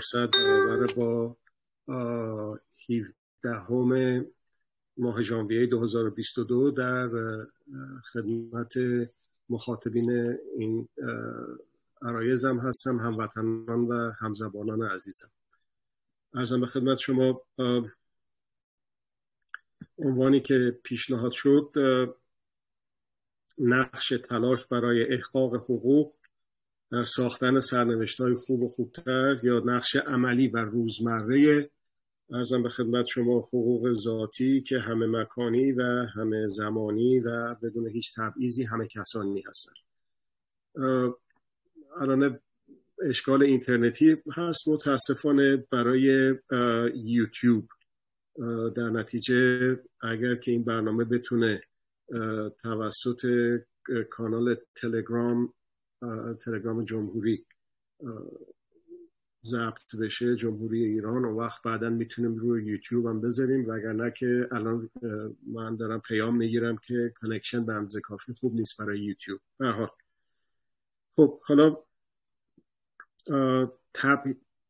400 برابر با 17 ماه ژانویه 2022 در خدمت مخاطبین این عرایزم هستم، هموطنان و همزبانان عزیزم. عرضم به خدمت شما عنوانی که پیشنهاد شد، نقش تلاش برای احقاق حقوق در ساختن سرنوشت‌های خوب و خوبتر، یا نقش عملی و روزمره عرضم به خدمت شما حقوق ذاتی که همه مکانی و همه زمانی و بدون هیچ تبعیضی همه کسانی هستند. الان اشکال اینترنتی هست متاسفانه برای یوتیوب، در نتیجه اگر که این برنامه بتونه توسط کانال تلگرام جمهوری ضبط بشه، جمهوری ایران، و وقت بعداً میتونیم روی یوتیوب هم بذاریم، وگرنه که الان من دارم پیام میگیرم که کانکشن به اندازه کافی خوب نیست برای یوتیوب. به هر حال خب حالا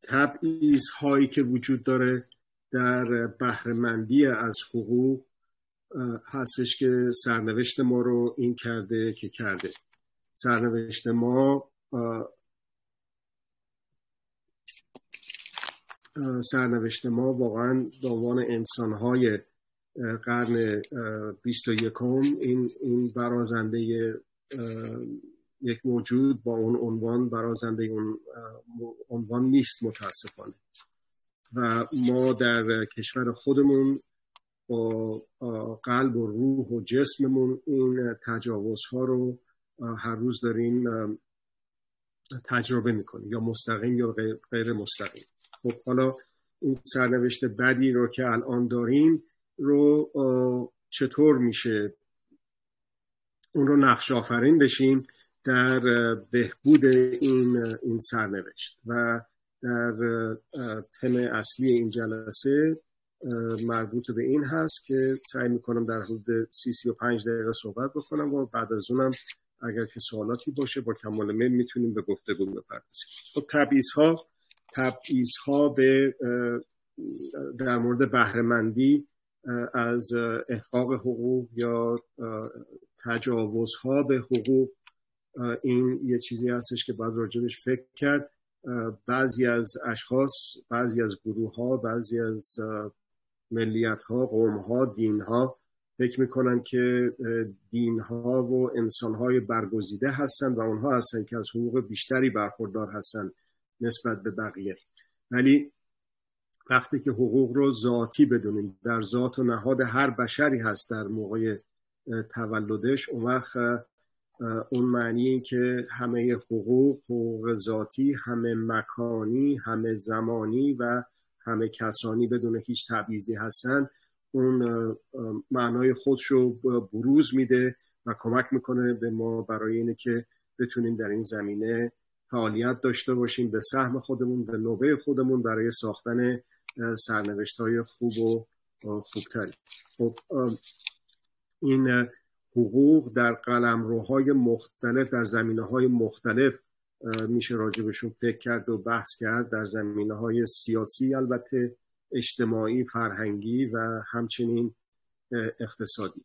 تبعیض هایی که وجود داره در بهره مندی از حقوق هستش که سرنوشت ما رو این کرده که کرده. سرنوشت ما واقعا به عنوان انسان‌های قرن 21م این برازنده یک موجود با اون عنوان، برازنده اون عنوان نیست متاسفانه. و ما در کشور خودمون با قلب و روح و جسممون این تجاوزها رو هر روز داریم تجربه میکنیم، یا مستقیم یا غیر مستقیم. خب حالا این سرنوشت بدی رو که الان داریم رو چطور میشه اون رو نقش آفرین بشیم در بهبود این سرنوشت؟ و در تم اصلی این جلسه مربوط به این هست که سعی میکنم در حدود 35 دقیقه صحبت بکنم و بعد از اونم اگر که سوالاتی باشه با کمال میل میتونیم به گفتگو بپردازیم. خب تبعیض‌ها به در مورد بهره مندی از احقاق حقوق یا تجاوزها به حقوق، این یه چیزی هستش که باید راجبش فکر کرد. بعضی از اشخاص، بعضی از گروه‌ها، بعضی از ملیت‌ها، قوم‌ها، دین‌ها فکر می‌کنن که دین‌ها و انسان‌های برگزیده هستن و اونها هستن که از حقوق بیشتری برخوردار هستن نسبت به بقیه. ولی وقتی که حقوق رو ذاتی بدونیم، در ذات و نهاد هر بشری هست در موقع تولدش، اون وقت اون معنی این که همه حقوق ذاتی، همه مکانی، همه زمانی و همه کسانی بدون هیچ تبعیضی هستن، اون معنای خودشو بروز میده و کمک میکنه به ما برای اینه که بتونیم در این زمینه فعالیت داشته باشیم، به سهم خودمون، به نوبه خودمون، برای ساختن سرنوشت‌های خوب و خوبتری. خب این حقوق در قلمروهای مختلف، در زمینه‌های مختلف میشه راجبشون فکر کرد و بحث کرد، در زمینه‌های سیاسی البته، اجتماعی، فرهنگی و همچنین اقتصادی.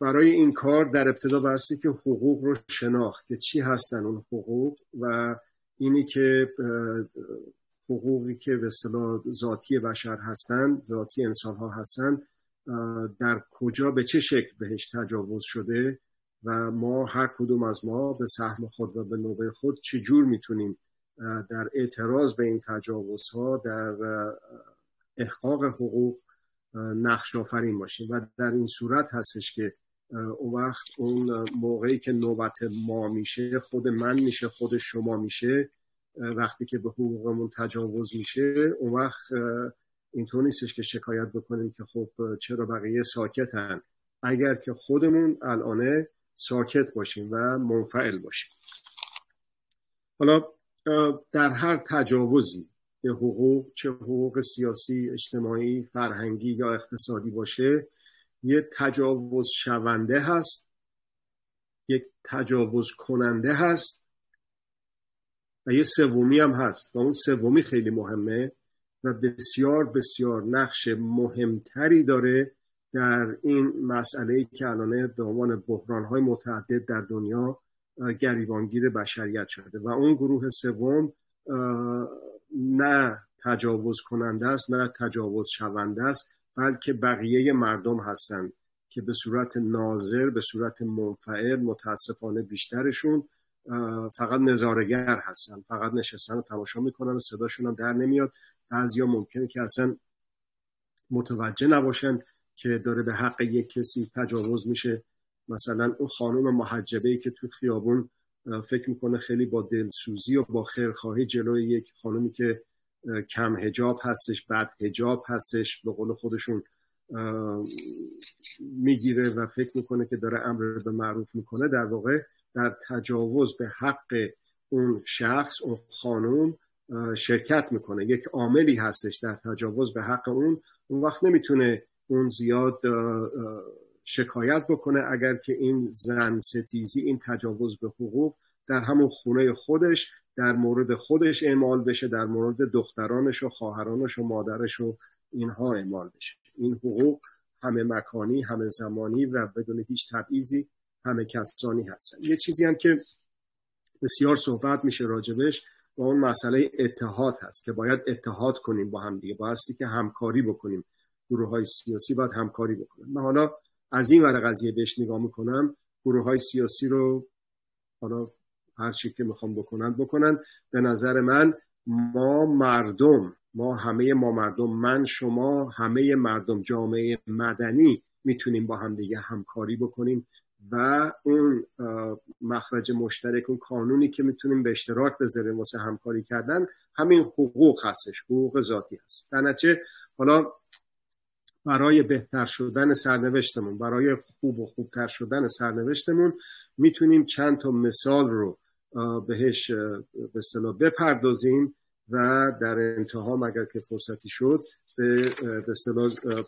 برای این کار در ابتدا بستی که حقوق رو شناخت، که چی هستن اون حقوق، و اینی که حقوقی که به اصطلاح ذاتی بشر هستن، ذاتی انسان ها هستن، در کجا به چه شکل بهش تجاوز شده و ما هر کدوم از ما به سهم خود و به نوبه خود چجور میتونیم در اعتراض به این تجاوزها، در احقاق حقوق نقش آفرین باشیم. و در این صورت هستش که اون وقت اون موقعی که نوبت ما میشه، خود من میشه، خود شما میشه، وقتی که به حقوقمون تجاوز میشه، اون وقت اینطور نیستش که شکایت بکنیم که خب چرا بقیه ساکتن، اگر که خودمون الان ساکت باشیم و منفعل باشیم. حالا در هر تجاوزی به حقوق، چه حقوق سیاسی، اجتماعی، فرهنگی یا اقتصادی باشه، یک تجاوز شونده هست، یک تجاوز کننده هست و یه سومی هم هست و اون سومی خیلی مهمه و بسیار بسیار نقش مهمتری داره در این مسئله‌ای که الان به عنوان بحران‌های متعدد در دنیا گریبانگیر بشریت شده و اون گروه سوم نه تجاوز کننده است نه تجاوز شونده است، بلکه بقیه مردم هستند که به صورت ناظر، به صورت منفعل، متاسفانه بیشترشون فقط نظاره‌گر هستن، فقط نشستن و تماشا میکنن و صداشون هم در نمیاد. بعضیا ممکنه که اصلا متوجه نباشن که داره به حق یک کسی تجاوز میشه. مثلا اون خانم محجبه‌ای که تو خیابون فکر میکنه خیلی با دلسوزی و با خیرخواهی جلوی یک خانمی که کم حجاب هستش، بد حجاب هستش، به قول خودشون میگیره و فکر میکنه که داره امر به معروف میکنه، در واقع در تجاوز به حق اون شخص، اون خانم شرکت میکنه. یک عاملی هستش در تجاوز به حق اون. اون وقت نمیتونه اون زیاد شکایت بکنه اگر که این زن ستیزی، این تجاوز به حقوق در همون خونه خودش در مورد خودش اعمال بشه، در مورد دخترانش و خواهرانش و مادرش و اینها اعمال بشه. این حقوق همه مکانی، همه زمانی و بدون هیچ تبعیضی همه کسانی هستن. یه چیزی هم که بسیار صحبت میشه راجبش و اون مسئله اتحاد هست که باید اتحاد کنیم با هم دیگه، بایستی که همکاری بکنیم، گروه‌های سیاسی باید همکاری بکنن. من حالا از این ور قضیه بهش نگاه میکنم، گروه‌های سیاسی رو حالا هر چی که میخوام بکنن. به نظر من ما همه مردم، من، شما، همه مردم، جامعه مدنی میتونیم با هم دیگه همکاری بکنیم و اون مخرج مشترک، اون قانونی که میتونیم به اشتراک بذاریم واسه همکاری کردن، همین حقوق هستش، حقوق ذاتی هست. درنتیجه حالا برای بهتر شدن سرنوشتمون، برای خوبتر شدن سرنوشتمون میتونیم چند تا مثال رو بهش به اصطلاح بپردازیم و در انتها مگر که فرصتی شد به اصطلاح به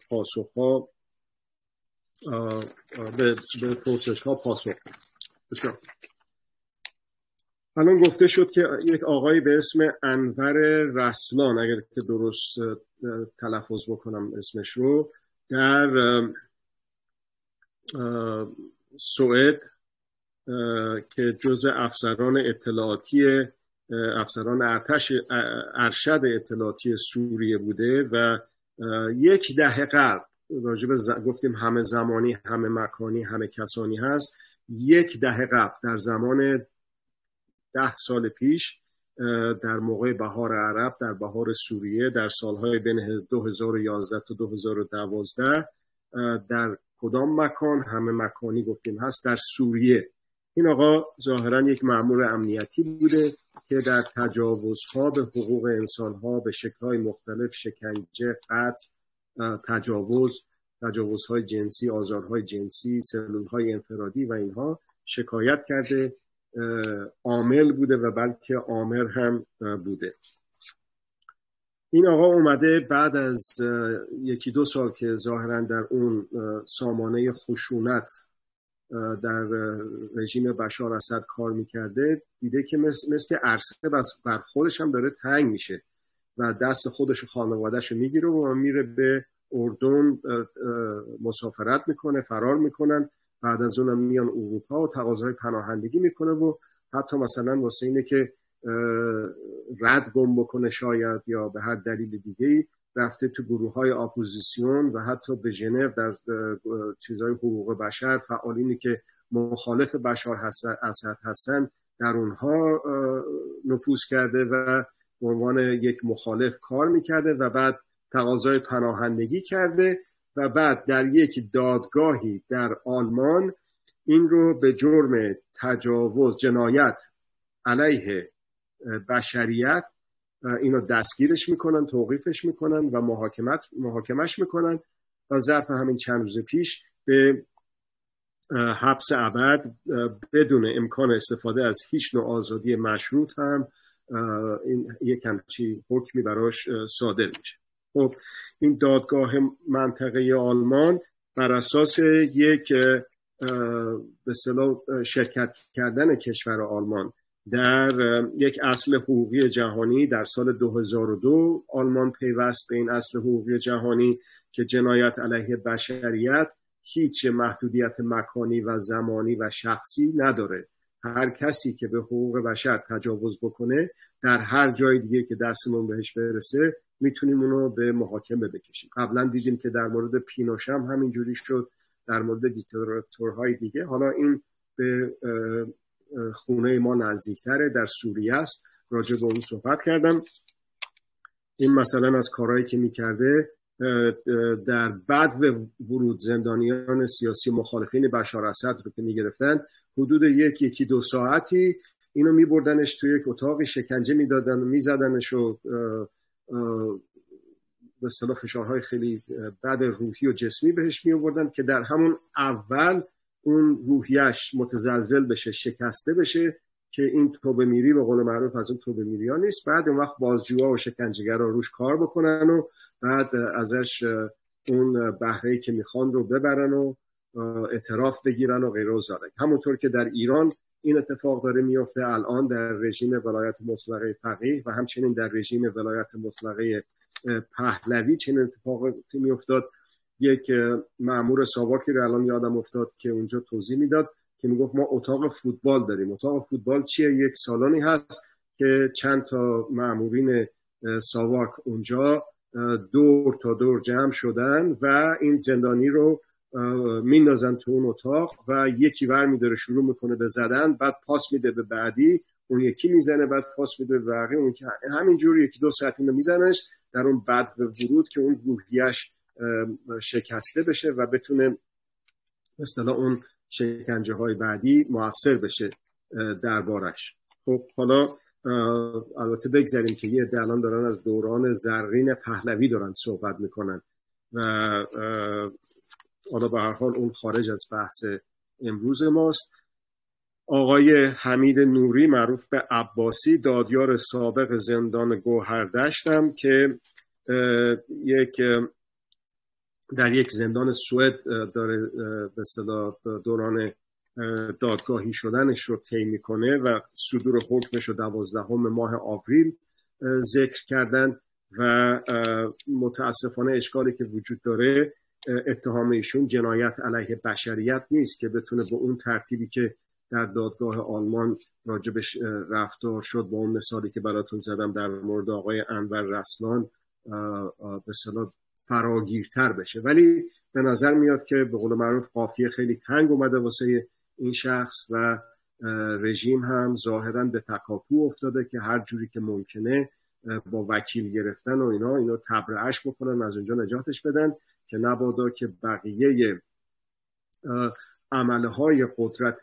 پرسش‌ها پاسخ بدیم. الان گفته شد که یک آقایی به اسم انور رسلان، اگر که درست تلفظ بکنم اسمش رو، در سوئد که جزء افسران ارشد اطلاعاتی سوریه بوده و 10 قبل راجب گفتیم همه زمانی، همه مکانی، همه کسانی هست. 10 قبل در زمان 10 سال پیش، در موقع بهار عرب، در بهار سوریه، در سالهای بین 2011 تا 2012 در کدام مکان، همه مکانی گفتیم هست، در سوریه. این آقا ظاهرا یک مأمور امنیتی بوده که در تجاوزها به حقوق انسانها به شکل‌های مختلف، شکنجه، قتل، تجاوزهای جنسی، آزارهای جنسی، سلولهای انفرادی و اینها شکایت کرده، عامل بوده و بلکه آمر هم بوده. این آقا اومده بعد از 1-2 سال که ظاهرا در اون سامانه خشونت در رژیم بشار اسد کار میکرده، دیده که مثل عرصه بر خودش هم داره تنگ میشه و دست خودش و خانوادهش رو میگیره و میره به اردن مسافرت میکنه، فرار میکنن. بعد از اونم میان اروپا و تقاضای پناهندگی میکنه و حتی مثلا واسه اینه که رد گم بکنه شاید یا به هر دلیل دیگه‌ای رفته تو گروه‌های اپوزیسیون و حتی به ژنو در چیزهای حقوق بشر، فعالینی که مخالف بشار اسد هستن در اونها نفوذ کرده و به عنوان یک مخالف کار میکرده و بعد تقاضای پناهندگی کرده و بعد در یک دادگاهی در آلمان این رو به جرم تجاوز، جنایت علیه بشریت، اینو دستگیرش میکنن، توقیفش میکنن و محاکمش میکنن و ظرف همین چند روز پیش به حبس ابد بدون امکان استفاده از هیچ نوع آزادی مشروط هم یک همچین حکمی براش صادر میشه. خب این دادگاه منطقه آلمان بر اساس یک به اصطلاح شرکت کردن کشور آلمان در یک اصل حقوقی جهانی در سال 2002 آلمان پیوست به این اصل حقوقی جهانی که جنایت علیه بشریت هیچ محدودیت مکانی و زمانی و شخصی نداره. هر کسی که به حقوق بشر تجاوز بکنه در هر جای دیگه که دستمون بهش برسه میتونیم اونو به محاکمه بکشیم. قبلا دیدیم که در مورد پینوشه هم همینجوری شد، در مورد دیکتاتورهای دیگه. حالا این به خونه ما نزدیکتره، در سوریه است. راجع به اون صحبت کردم. این مثلا از کارهایی که میکرده در بعد به ورود زندانیان سیاسی مخالفین بشار اسد رو که میگرفتن، حدود یکی دو ساعتی اینو میبردنش توی یک اتاقی شکنجه میدادن و میزدنش و به اصطلاح فشارهای خیلی بد روحی و جسمی بهش میآوردن که در همون اول اون روحیش متزلزل بشه، شکسته بشه، که این توبه میری به قول معروف از اون توبه میری ها نیست. بعد اون وقت بازجوها و شکنجه‌گرا روش کار بکنن و بعد ازش اون بهره‌ای که میخوان رو ببرن و اعتراف بگیرن و غیره و زالک. همونطور که در ایران این اتفاق داره میفته الان در رژیم ولایت مطلقه فقیه و همچنین در رژیم ولایت مطلقه پهلوی چنین اتفاق میافتاد. یک مأمور ساواکی رو الان یادم افتاد که اونجا توضیح میداد که میگفت ما اتاق فوتبال داریم. اتاق فوتبال چیه؟ یک سالانی هست که چند تا مأمورین ساواک اونجا دور تا دور جمع شدن و این زندانی رو میندازن تو اون اتاق و یکی ور میداره شروع میکنه به زدن، بعد پاس میده به بعدی، اون یکی میزنه، بعد پاس میده به بقیه، اون که همینجوری یکی دو ساعت اینو میزننش در اون بعد به ورود که اون روحیش شکسته بشه و بتونه به اصطلاح اون شکنجه های بعدی موثر بشه دربارش. خب حالا البته بگذاریم که یه عده الان دارن از دوران زرین پهلوی دارن صحبت میکنن و حالا به هر حال اون خارج از بحث امروز ماست. آقای حمید نوری معروف به عباسی، دادیار سابق زندان گوهردشتم که در یک زندان سوئد داره به اصطلاح دوران دادگاهی شدنش رو طی میکنه و صدور حکمش رو 12 آوریل ذکر کردن و متاسفانه اشکالی که وجود داره اتهام ایشون جنایت علیه بشریت نیست که بتونه با اون ترتیبی که در دادگاه آلمان راجبش رفتار شد، با اون مثالی که براتون زدم در مورد آقای انور رسلان، به اصطلاح فراگیرتر بشه. ولی به نظر میاد که به قول معروف قافیه خیلی تنگ اومده واسه این شخص و رژیم هم ظاهراً به تکاپو افتاده که هر جوری که ممکنه با وکیل گرفتن و اینا تبرئه‌اش بکنن، از اونجا نجاتش بدن که نبادا که بقیه عملهای قدرت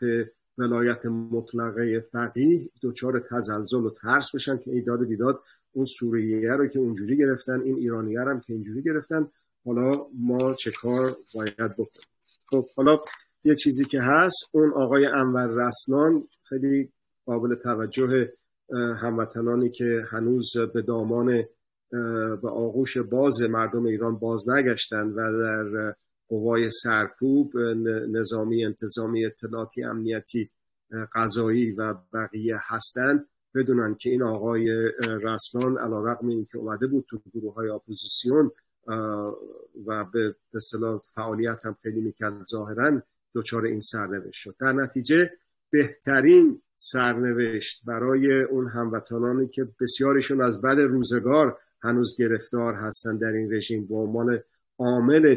ولایت مطلقه فقیه دچار تزلزل و ترس بشن که ایداد بیداد اون سوریه رو که اونجوری گرفتن، این ایرانیه رو هم که اینجوری گرفتن، حالا ما چه کار باید بکنیم. خب حالا یه چیزی که هست، اون آقای انور رسلان خیلی قابل توجه هموطنانی که هنوز به دامان به آغوش باز مردم ایران باز نگشتن و در قوای سرکوب نظامی، انتظامی، اطلاعاتی، امنیتی، قضایی و بقیه هستن، بدونن که این آقای رسلان علیرغم اینکه اومده بود تو گروه‌های اپوزیسیون و به اصطلاح فعالیت هم خیلی میکرد، ظاهراً دچار این سرنوشت شد. در نتیجه بهترین سرنوشت برای اون هموطنانی که بسیارشون از بد روزگار هنوز گرفتار هستن در این رژیم به عنوان عامل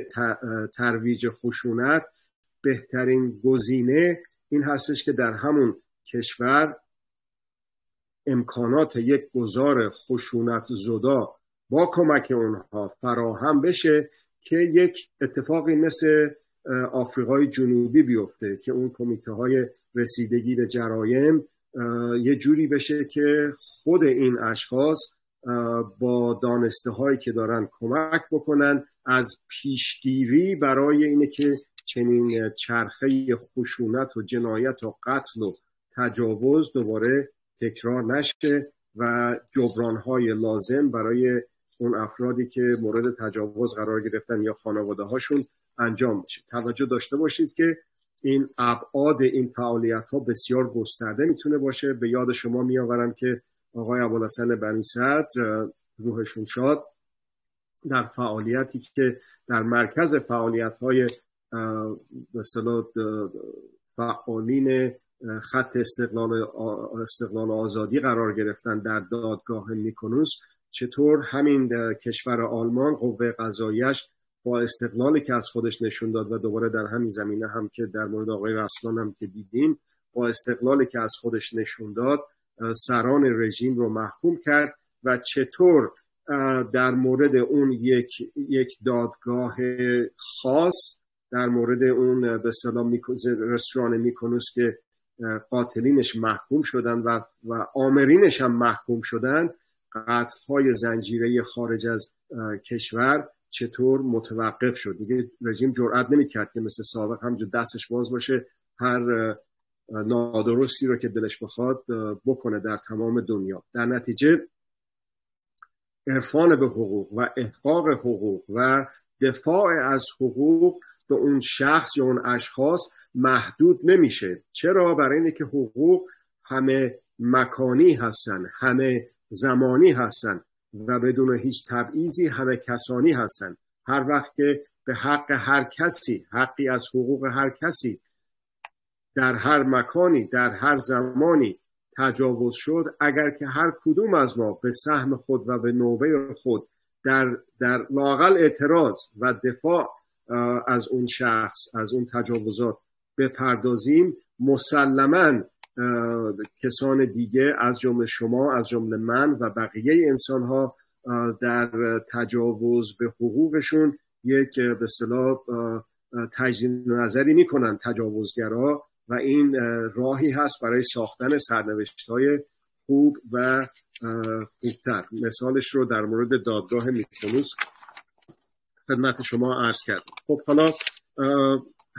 ترویج خشونت، بهترین گزینه این هستش که در همون کشور امکانات یک گذار خشونت زدا با کمک اونها فراهم بشه که یک اتفاقی مثل آفریقای جنوبی بیفته که اون کمیته های رسیدگی به جرایم یه جوری بشه که خود این اشخاص با دانسته هایی که دارن کمک بکنن از پیشگیری برای اینه که چنین چرخه خشونت و جنایت و قتل و تجاوز دوباره تکرار نشه و جبران‌های لازم برای اون افرادی که مورد تجاوز قرار گرفتن یا خانواده هاشون انجام بشه. توجه داشته باشید که این ابعاد این فعالیت ها بسیار گسترده میتونه باشه. به یاد شما میآورم که آقای ابوالحسن بنی صدر روحشون شاد در فعالیتی که در مرکز فعالیت های به اصطلاح فعالین خط استقلال آزادی قرار گرفتن در دادگاه میکونوس، چطور همین کشور آلمان قوه قضاییش با استقلالی که از خودش نشون داد و دوباره در همین زمینه هم که در مورد آقای رسلان هم که دیدیم با استقلالی که از خودش نشون داد سران رژیم رو محکوم کرد و چطور در مورد اون یک دادگاه خاص در مورد اون به اصطلاح رستوران میکونوس که قاتلینش محکوم شدن و آمرینش هم محکوم شدن، قتل‌های زنجیره‌ای خارج از کشور چطور متوقف شد. دیگه رژیم جرئت نمی‌کرد که مثل سابق همجور دستش باز باشه هر نادرستی رو که دلش بخواد بکنه در تمام دنیا. در نتیجه عرفان به حقوق و احقاق حقوق و دفاع از حقوق به اون شخص یا اون اشخاص محدود نمیشه. چرا؟ برای اینه که حقوق همه مکانی هستن، همه زمانی هستن و بدون هیچ تبعیضی همه کسانی هستن. هر وقت که به حق هر کسی، حقی از حقوق هر کسی در هر مکانی، در هر زمانی تجاوز شد، اگر که هر کدوم از ما به سهم خود و به نوبه خود در لااقل اعتراض و دفاع از اون شخص، از اون تجاوزات بپردازیم، مسلماً کسان دیگه از جمله شما، از جمله من و بقیه انسان‌ها در تجاوز به حقوقشون یک به اصطلاح تجدید نظری می‌کنن تجاوزگرا، و این راهی هست برای ساختن سرنوشت‌های خوب و خوبتر. مثالش رو در مورد دادگاه میکونوس خدمت شما عرض کردم. خب حالا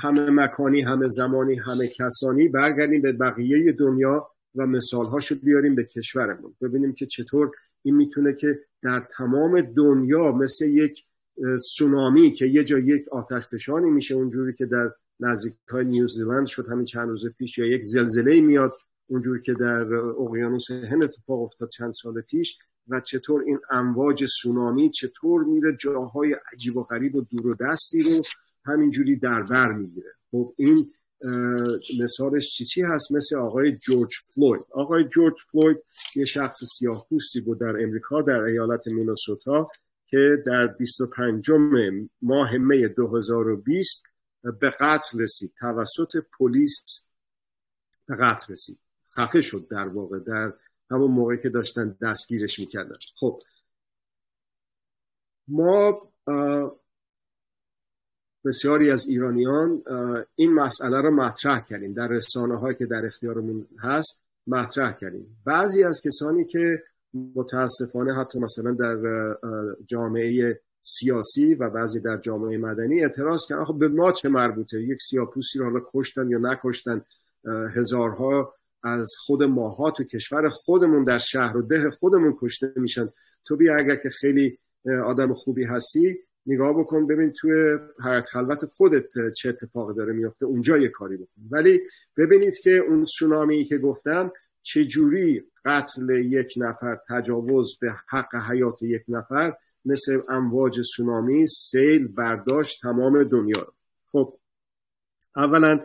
همه مکانی، همه زمانی، همه کسانی، برگردیم به بقیه دنیا و مثالهاشو بیاریم به کشورمون، ببینیم که چطور این میتونه که در تمام دنیا مثل یک سونامی که یه جا یک آتش فشانی میشه اونجوری که در نزدیکای نیوزیلند شد همین چند روز پیش، یا یک زلزله میاد اونجوری که در اقیانوس هند اتفاق افتاد چند سال پیش، و چطور این امواج سونامی چطور میره جاهای عجیب و غریب و دور و دستی رو همینجوری در بر میگیره. خب این مثالش چی هست؟ مثل آقای جورج فلوید. آقای جورج فلوید یه شخص سیاه‌پوستی بود در امریکا، در ایالت مینه‌سوتا، که در 25 ماه می 2020 به قتل رسید، توسط پلیس به قتل رسید، خفه شد در واقع در همون موقعی که داشتن دستگیرش میکردن. خب ما بسیاری از ایرانیان این مسئله رو مطرح کردیم، در رسانه‌هایی که در اختیارمون هست مطرح کردیم. بعضی از کسانی که متاسفانه حتی مثلا در جامعه سیاسی و بعضی در جامعه مدنی اعتراض کردن خب به ما چه مربوطه، یک سیاه‌پوستی رو حالا کشتن یا نکشتن، هزارها از خود ماها تو کشور خودمون در شهر و ده خودمون کشته میشن، تو بیا اگر که خیلی آدم خوبی هستی نگاه بکن ببین توی حیاط خلوت خودت چه اتفاقی داره میفته، اونجا یه کاری بکن. ولی ببینید که اون سونامی که گفتم چجوری قتل یک نفر، تجاوز به حق حیات یک نفر مثل امواج سونامی سیل برداشت تمام دنیا. خب اولا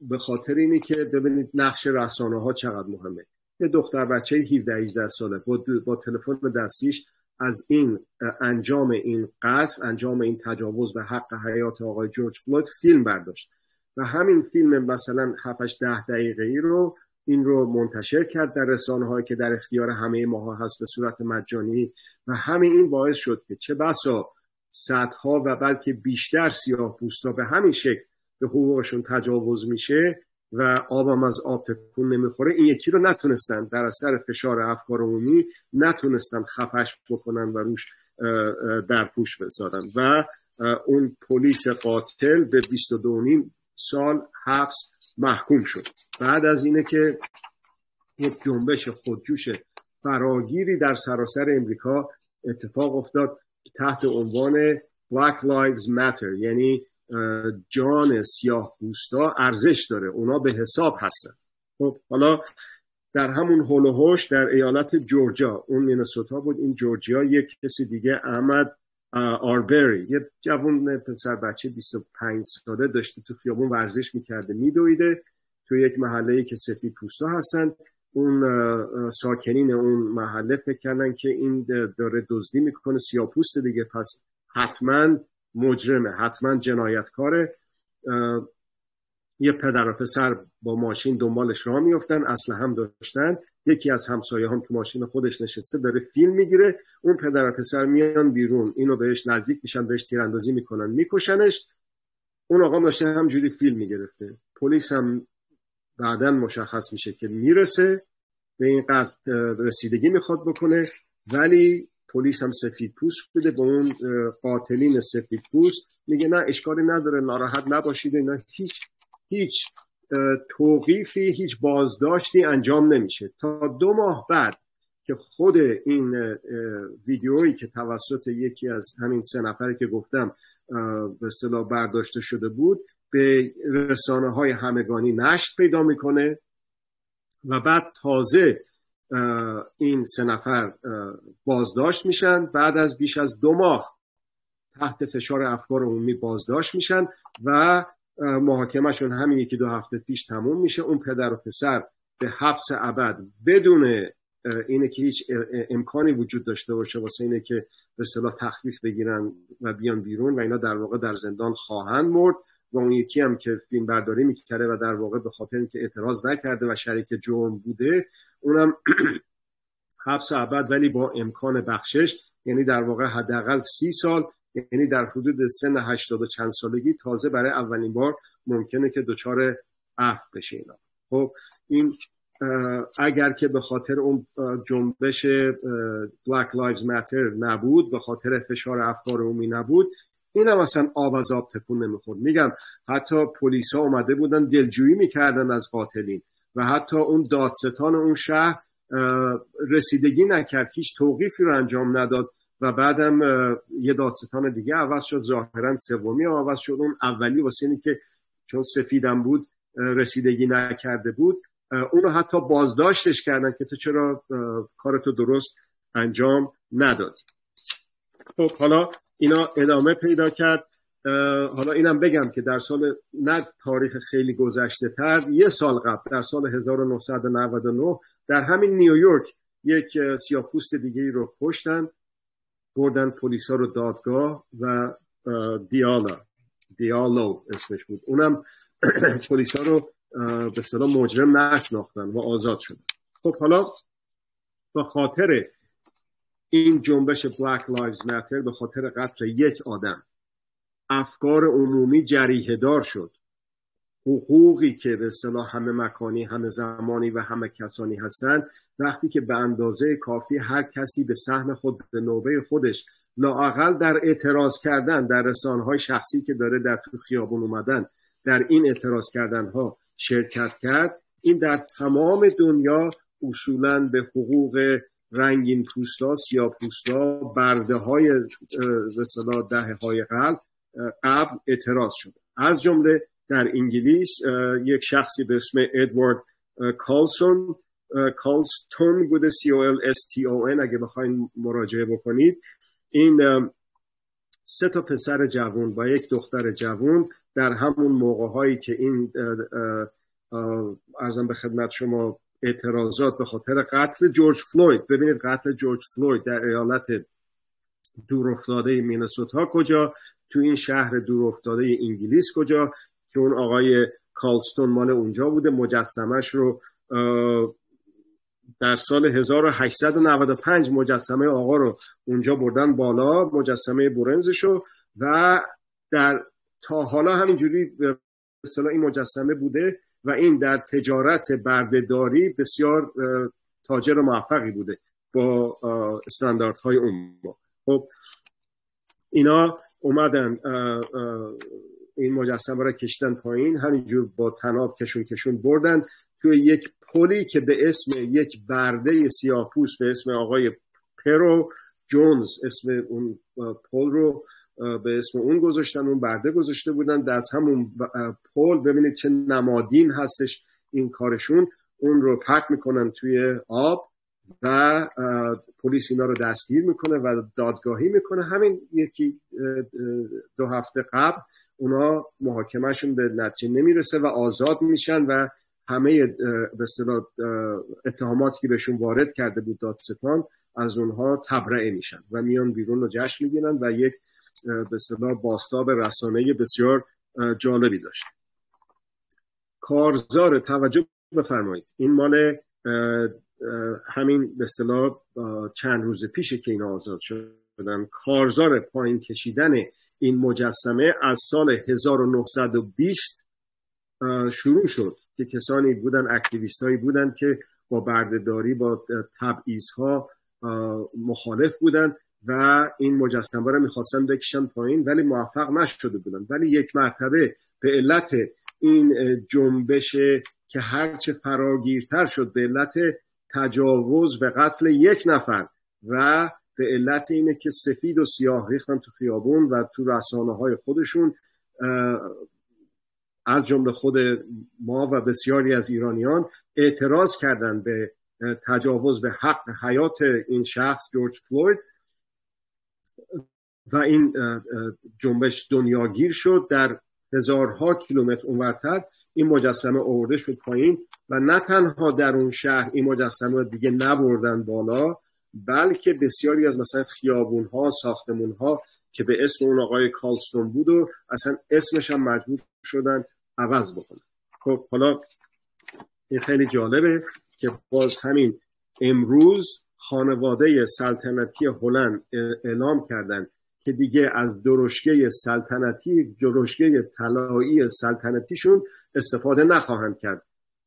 به خاطر اینه که ببینید نقش رسانه‌ها چقدر مهمه. یه دختر بچه 17-18 ساله با تلفن دستیش از این انجام این قصد، انجام این تجاوز به حق حیات آقای جورج فلوید فیلم برداشت و همین فیلم مثلا 7-10 دقیقه‌ای رو این رو منتشر کرد در رسانه‌هایی که در اختیار همه ما هست به صورت مجانی، و همین این باعث شد که چه بسا صدها و بلکه بیشتر سیاه‌پوستا به همین شکل به حقوقشون تجاوز میشه و آبم از آب تکون نمیخوره. این یکی رو نتونستن در اثر فشار افکار عمومی نتونستن خفش بکنن و روش در پوش بذارن و اون پلیس قاتل به 22.5 سال حبس محکوم شد. بعد از اینه که یک جنبش خودجوش فراگیری در سراسر امریکا اتفاق افتاد تحت عنوان Black Lives Matter، یعنی جان سیاه پوستا ارزش داره، اونا به حساب هستن. خب حالا در همون هول و هوش در ایالت جورجیا، اون مینسوتا بود این جورجیا، یک کسی دیگه احمد آربری، یه جوان پسر بچه 25 ساله داشته تو خیابون ورزش میکرده، میدویده تو یک محله که سفید پوستا هستن. اون ساکنین اون محله فکر کردن که این داره دزدی میکنه، سیاه پوست دیگه، پس حتما مجرمه، حتما جنایتکاره. یه پدر و پسر با ماشین دنبالش راه میافتن، اسلحه هم داشتن. یکی از همسایه هم تو ماشین خودش نشسته داره فیلم میگیره، اون پدر و پسر میان بیرون، اینو بهش نزدیک میشن، بهش تیراندازی میکنن، میکشنش. اون آقا داشته همجوری فیلم میگرفته. پلیس هم بعدن مشخص میشه که میرسه به این قتل، رسیدگی میخواد بکنه، ولی پلیس هم سفید پوست بده، با اون قاتلین سفید پوست میگه نه اشکالی نداره، ناراحت نباشید، اینا هیچ توقیفی، هیچ بازداشتی انجام نمیشه تا 2 ماه بعد که خود این ویدیویی که توسط یکی از همین 3 نفر که گفتم به اصطلاح برداشته شده بود به رسانه‌های همگانی نشر پیدا میکنه و بعد تازه این 3 نفر بازداشت میشن، بعد از بیش از 2 ماه تحت فشار افکار عمومی بازداشت میشن و محاکمشون همین 1-2 هفته پیش تموم میشه. اون پدر و پسر به حبس ابد بدون اینه که هیچ امکانی وجود داشته باشه واسه اینه که به اصطلاح تخفیف بگیرن و بیان بیرون، و اینا در واقع در زندان خواهند مرد. و اون یکی هم که فیلم برداری میکرده و در واقع به خاطر اینکه اعتراض نکرده و شریک جرم بوده، اونم حبس ابد ولی با امکان بخشش، یعنی در واقع حداقل 30 سال، یعنی در حدود سن 80 و چند سالگی تازه برای اولین بار ممکنه که دچار عفو بشه اینا. خب این اگر که به خاطر اون جنبش Black Lives Matter نبود، به خاطر فشار افکار عمومی نبود، این هم اصلا آب از آب تکون نمیخورد. میگم حتی پلیس ها اومده بودن دلجویی میکردن از قاتلین و حتی اون دادستان اون شهر رسیدگی نکرد، هیچ توقیفی رو انجام نداد و بعدم یه دادستان دیگه عوض شد، ظاهرا 3م عوض شد. اون اولی واسه اینی که چون سفیدم بود رسیدگی نکرده بود، اون رو حتی بازداشتش کردن که تو چرا کارتو درست انجام ندادی. خب حالا اینا ادامه پیدا کرد. حالا اینم بگم که در سال، نه تاریخ خیلی گذشته تر، 1 سال قبل در سال 1999 در همین نیویورک یک سیاه‌پوست دیگه رو کشتن، بردن پلیسا رو دادگاه و دیالو اسمش بود، اونم پلیسا رو به اصطلاح مجرم نشناختن و آزاد شدن. خب حالا به خاطر این جنبش Black Lives Matter، به خاطر قتل یک آدم افکار عمومی جریحه دار شد، حقوقی که به اصطلاح همه مکانی، همه زمانی و همه کسانی هستند، وقتی که به اندازه کافی هر کسی به سهم خود، به نوبه خودش، لااقل در اعتراض کردن، در رسانه‌های شخصی که داره در تو خیابون اومدن، در این اعتراض کردنها شرکت کرد، این در تمام دنیا اصولاً به حقوق رنگین پوستا، سیاه پوستا، برده های رسلا دهه های قبل اعتراض شد. از جمله در انگلیس یک شخصی به اسم ادوارد کالستون بوده، COLSTON اگه بخواین مراجعه بکنید. این 3 پسر جوان و یک دختر جوان در همون موقع هایی که این عرضم به خدمت شما اعتراضات به خاطر قتل جورج فلوید، ببینید قتل جورج فلوید در ایالت دورافتاده مینسوتا کجا، تو این شهر دورافتاده انگلیس کجا، که اون آقای کالستون مال اونجا بوده. مجسمش رو در سال 1895 مجسمه آقا رو اونجا بردن بالا، مجسمه برنزشو، و در تا حالا همینجوری به اصطلاح این مجسمه بوده و این در تجارت برده‌داری بسیار تاجر موفقی بوده با استانداردهای اون. خب اینا اومدن این مجسمه را کشیدن پایین، همینجور با طناب کشون بردن توی یک پلی که به اسم یک برده سیاه‌پوست به اسم آقای پرو جونز اسم اون پل رو به اسم اون گذاشتن، اون برده گذاشته بودن دست همون پول. ببینید چه نمادین هستش این کارشون. اون رو پرت میکنن توی آب و پلیس اینا رو دستگیر میکنه و دادگاهی میکنه. همین یکی دو هفته قبل اونا محاکمهشون به نتیجه نمیرسه و آزاد میشن و همه به اصطلاح اتهاماتی که بهشون وارد کرده بود دادستان از اونها تبرئه میشن و میان بیرون رو جشن میگیرن و یک به اصطلاح باستاب رسانه‌ای بسیار جالبی داشت. کارزار توجه بفرمایید، این مال همین به اصطلاح چند روز پیشه که اینا آزاد شدن. کارزار پایین کشیدن این مجسمه از سال 1920 شروع شد که کسانی بودن، اکتیویستایی بودن که با بردهداری، با تبعیض‌ها مخالف بودن و این مجسمه رو می‌خواستن بکشن پایین ولی موفق نشده بودن. ولی یک مرتبه به علت این جنبش که هرچه فراگیرتر شد، به علت تجاوز به قتل یک نفر و به علت اینه که سفید و سیاه ریختن تو خیابون و تو رسانه‌های خودشون، از جمله خود ما و بسیاری از ایرانیان اعتراض کردن به تجاوز به حق حیات این شخص جورج فلوید و این جنبش دنیاگیر شد. در هزارها کیلومتر اونورتر این مجسمه آورده شد پایین و نه تنها در اون شهر این مجسمه دیگه نبردن بالا، بلکه بسیاری از مثلا خیابون‌ها، ساختمون‌ها که به اسم اون آقای کالستون بود و اصلا اسمش هم مجبور شدن عوض بکنن. خب حالا این خیلی جالبه که باز همین امروز خانواده سلطنتی هلند اعلام کردن که دیگه از درشگه طلایی سلطنتیشون استفاده نخواهند کرد.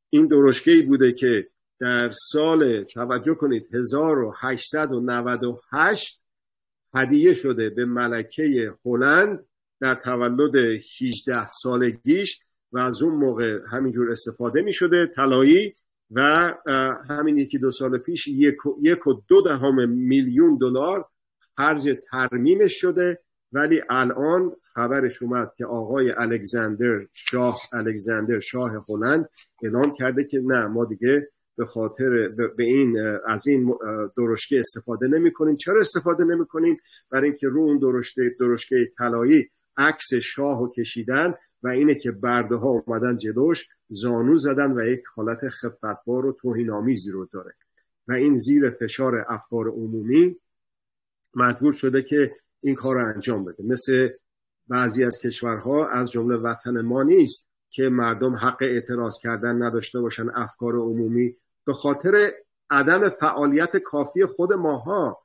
این درشگه‌ای بوده که در سال، توجه کنید، 1898 هدیه شده به ملکه هلند در تولد 18 سالگیش و از اون موقع همینجور استفاده می شده طلایی و همین یکی دو سال پیش 1.2 میلیون دلار خرج ترمیمش شده. ولی الان خبرش اومد که آقای الکساندر، شاه الکساندر، شاه هلند اعلام کرده که نه، ما دیگه به خاطر به این از این درشگه استفاده نمی‌کنیم. چرا استفاده نمی‌کنیم؟ برای اینکه رو اون درشگه طلایی عکس شاهو کشیدن و اینه که برده‌ها اومدن جلوش، زانو زدن و یک حالت خفت‌بار و توهین‌آمیزی رو داره و این زیر فشار افکار عمومی مجبور شده که این کار رو انجام بده. مثل بعضی از کشورها از جمله وطن ما نیست که مردم حق اعتراض کردن نداشته باشن. افکار عمومی به خاطر عدم فعالیت کافی خود ماها،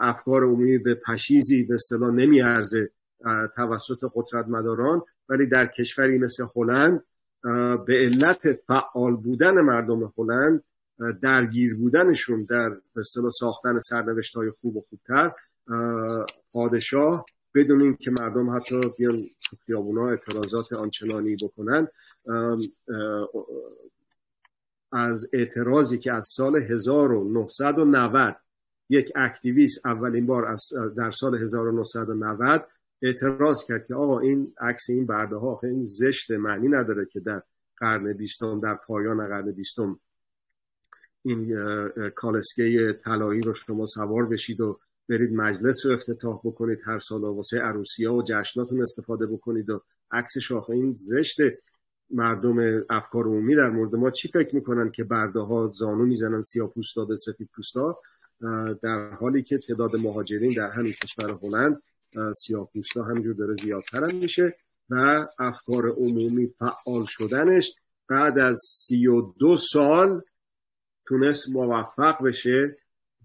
افکار عمومی به پشیزی به اصطلاح نمیارزه توسط قدرتمداران، ولی در کشوری مثل هلند به علت فعال بودن مردم هلند، درگیر بودنشون در به اصطلاح ساختن سرنوشت‌های خوب و خوبتر، پادشاه بدون این که مردم حتی بیان تو خیابونا اعتراضات آنچنانی بکنن، از اعتراضی که از سال 1990 یک اکتیویست اولین بار در سال 1990 اعتراض کرد که آقا این عکس این برده ها این زشت، معنی نداره که در قرن 20، در پایان قرن 20 این کالسکه طلایی رو شما سوار بشید و برید مجلس رو افتتاح بکنید هر سال واسه عروسی‌ها و جشناتون استفاده بکنید و عکس شاخه این زشت. مردم افکار عمومی در مورد ما چی فکر میکنن که برده‌ها زانو میزنن سیاه‌پوستا به سفیدپوستا، در حالی که تعداد مهاجرین در همین کشور هلند سیاه‌پوستا همینجور داره زیادتر هم میشه و افکار عمومی فعال شدنش بعد از 32 سال تونست موفق بشه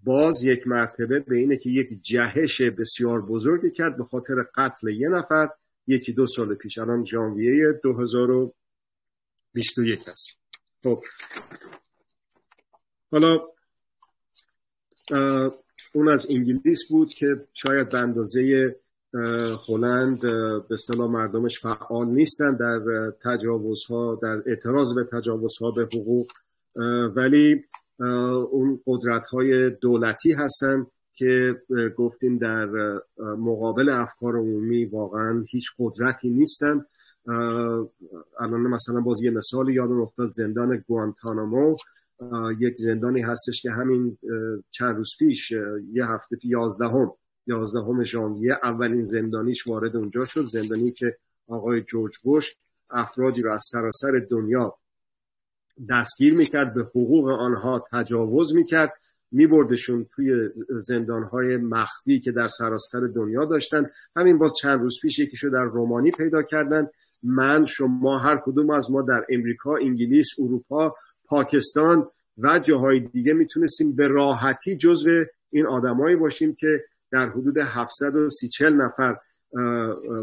باز یک مرتبه به اینه که یک جهش بسیار بزرگی کرد به خاطر قتل یه نفر یکی دو سال پیش. الان ژانویه 2021 هست. خب حالا اون از انگلیس بود که شاید به اندازه هلند به اصطلاح مردمش فعال نیستن در تجاوزها، در اعتراض به تجاوزها به حقوق، ولی اون قدرت‌های دولتی هستن که گفتیم در مقابل افکار عمومی واقعا هیچ قدرتی نیستن. الان مثلا باز یه مثال یادم افتاد، زندان گوانتانامو یک زندانی هستش که همین چند روز پیش یه هفته پیش 11 ژانویه اولین زندانیش وارد اونجا شد، زندانی که آقای جورج بوش افرادی رو از سراسر دنیا دستگیر میکرد، به حقوق آنها تجاوز میکرد، میبردشون توی زندانهای مخفی که در سراسر دنیا داشتن. همین باز چند روز پیش یکیشو در رومانی پیدا کردن. من، شما، هر کدوم از ما در امریکا، انگلیس، اروپا، پاکستان و جاهای دیگه میتونستیم به راحتی جزو این آدمایی باشیم که در حدود 734 نفر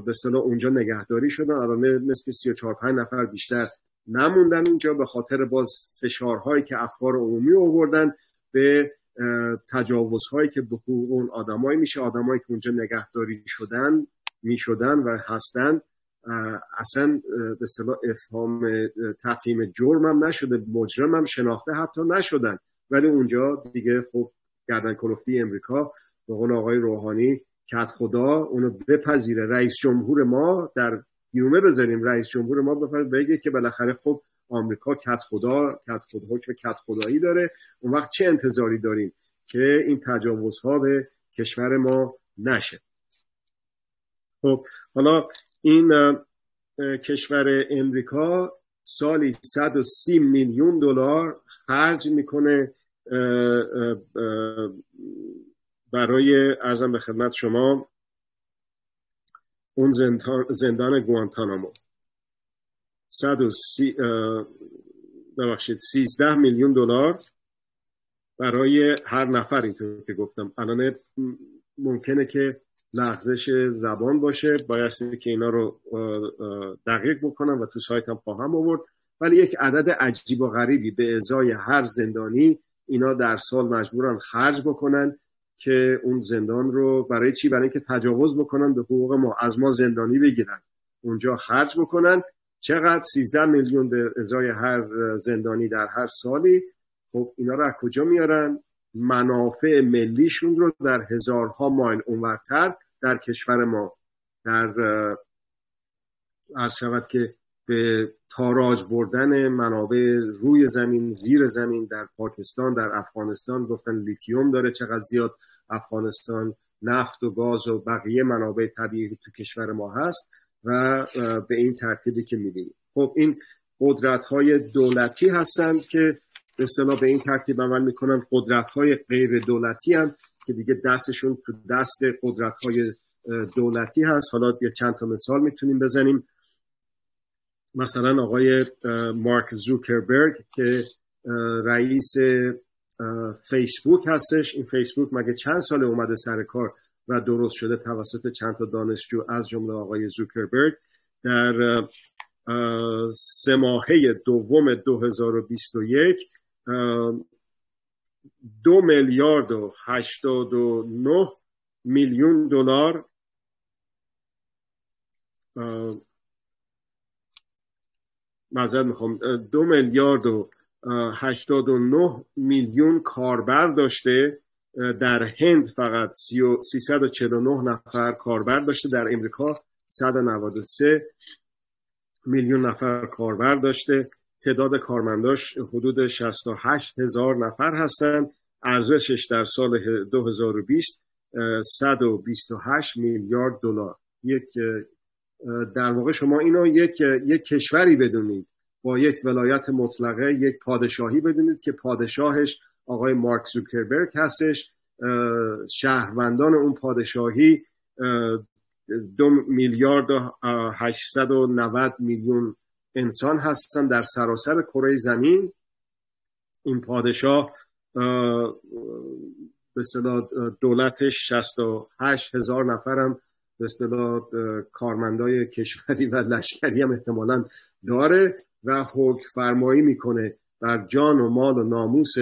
به اصطلاح اونجا نگهداری شدن. الان مثل 34-5 نفر بیشتر نموندن اونجا به خاطر باز فشارهایی که افکار عمومی آوردن، به تجاوزهایی که به حقوق اون آدمایی میشه. آدمایی که اونجا نگهداری شدن میشدن و هستن اصلا به اصطلاح تفهیم جرمم نشده، مجرمم شناخته حتی نشدن، ولی اونجا دیگه خب گردن کلفتی امریکا به قول آقای روحانی کت خدا اونو بپذیره، رئیس جمهور ما در گیومه بذاریم، رئیس جمهور ما بگه که بالاخره خب آمریکا کت خدایی داره. اون وقت چه انتظاری داریم که این تجاوزها به کشور ما نشه؟ خب حالا این کشور امریکا سالی 130 میلیون دلار خرج میکنه برای عرضم به خدمت شما اون زندان گوانتانامو، 13 میلیون دلار برای هر نفر. اینطور که گفتم الان ممکنه که لغزش زبان باشه، بایستی که اینا رو دقیق بکنم و تو سایت هم خواهم آورد، ولی یک عدد عجیب و غریبی به ازای هر زندانی اینا در سال مجبورن خرج بکنن که اون زندان رو برای چی؟ برای اینکه تجاوز بکنن به حقوق ما، از ما زندانی بگیرن، اونجا خرج بکنن. چقدر؟ 13 میلیون به ازای هر زندانی در هر سالی. خب اینا رو از کجا میارن؟ منافع ملیشون رو در هزارها مایل اونورتر در کشور ما، در عرض شود که به تاراج بردن منابع روی زمین، زیر زمین، در پاکستان، در افغانستان گفتن لیتیوم داره چقدر زیاد، افغانستان نفت و گاز و بقیه منابع طبیعی تو کشور ما هست و به این ترتیبی که می‌بینیم. خب این قدرت‌های دولتی هستن که به اصطلاح به این ترتیب عمل می‌کنن. قدرت‌های غیر دولتی هم که دیگه دستشون تو دست قدرت‌های دولتی هست. حالا یه چند تا مثال می‌تونیم بزنیم. مثلا آقای مارک زوکربرگ که رئیس فیسبوک هستش، این فیسبوک مگه چند سال اومده سر کار و درست شده توسط چند تا دانشجو از جمله آقای زوکربرگ. در سه ماهه دوم 2021 $2,089,000,000 معذرت میخوام 2,089,000,000 کاربر داشته. در هند فقط 349 نفر کاربر داشته، در امریکا 193 میلیون نفر کاربر داشته. تعداد کارمنداش حدود 68,000 نفر هستند. ارزشش در سال 2020 $128 میلیارد. یک در واقع شما اینو یک کشوری بدونید با یک ولایت مطلقه، یک پادشاهی بدونید که پادشاهش آقای مارک زوکربرگ هستش. شهروندان اون پادشاهی 2,890,000,000 انسان هستن در سراسر کره زمین. این پادشاه به اصطلاح دولتش 68,000 نفرم به اصطلاح کارمندای کشوری و لشکری هم احتمالاً داره و حکم فرمایی میکنه بر جان و مال و ناموس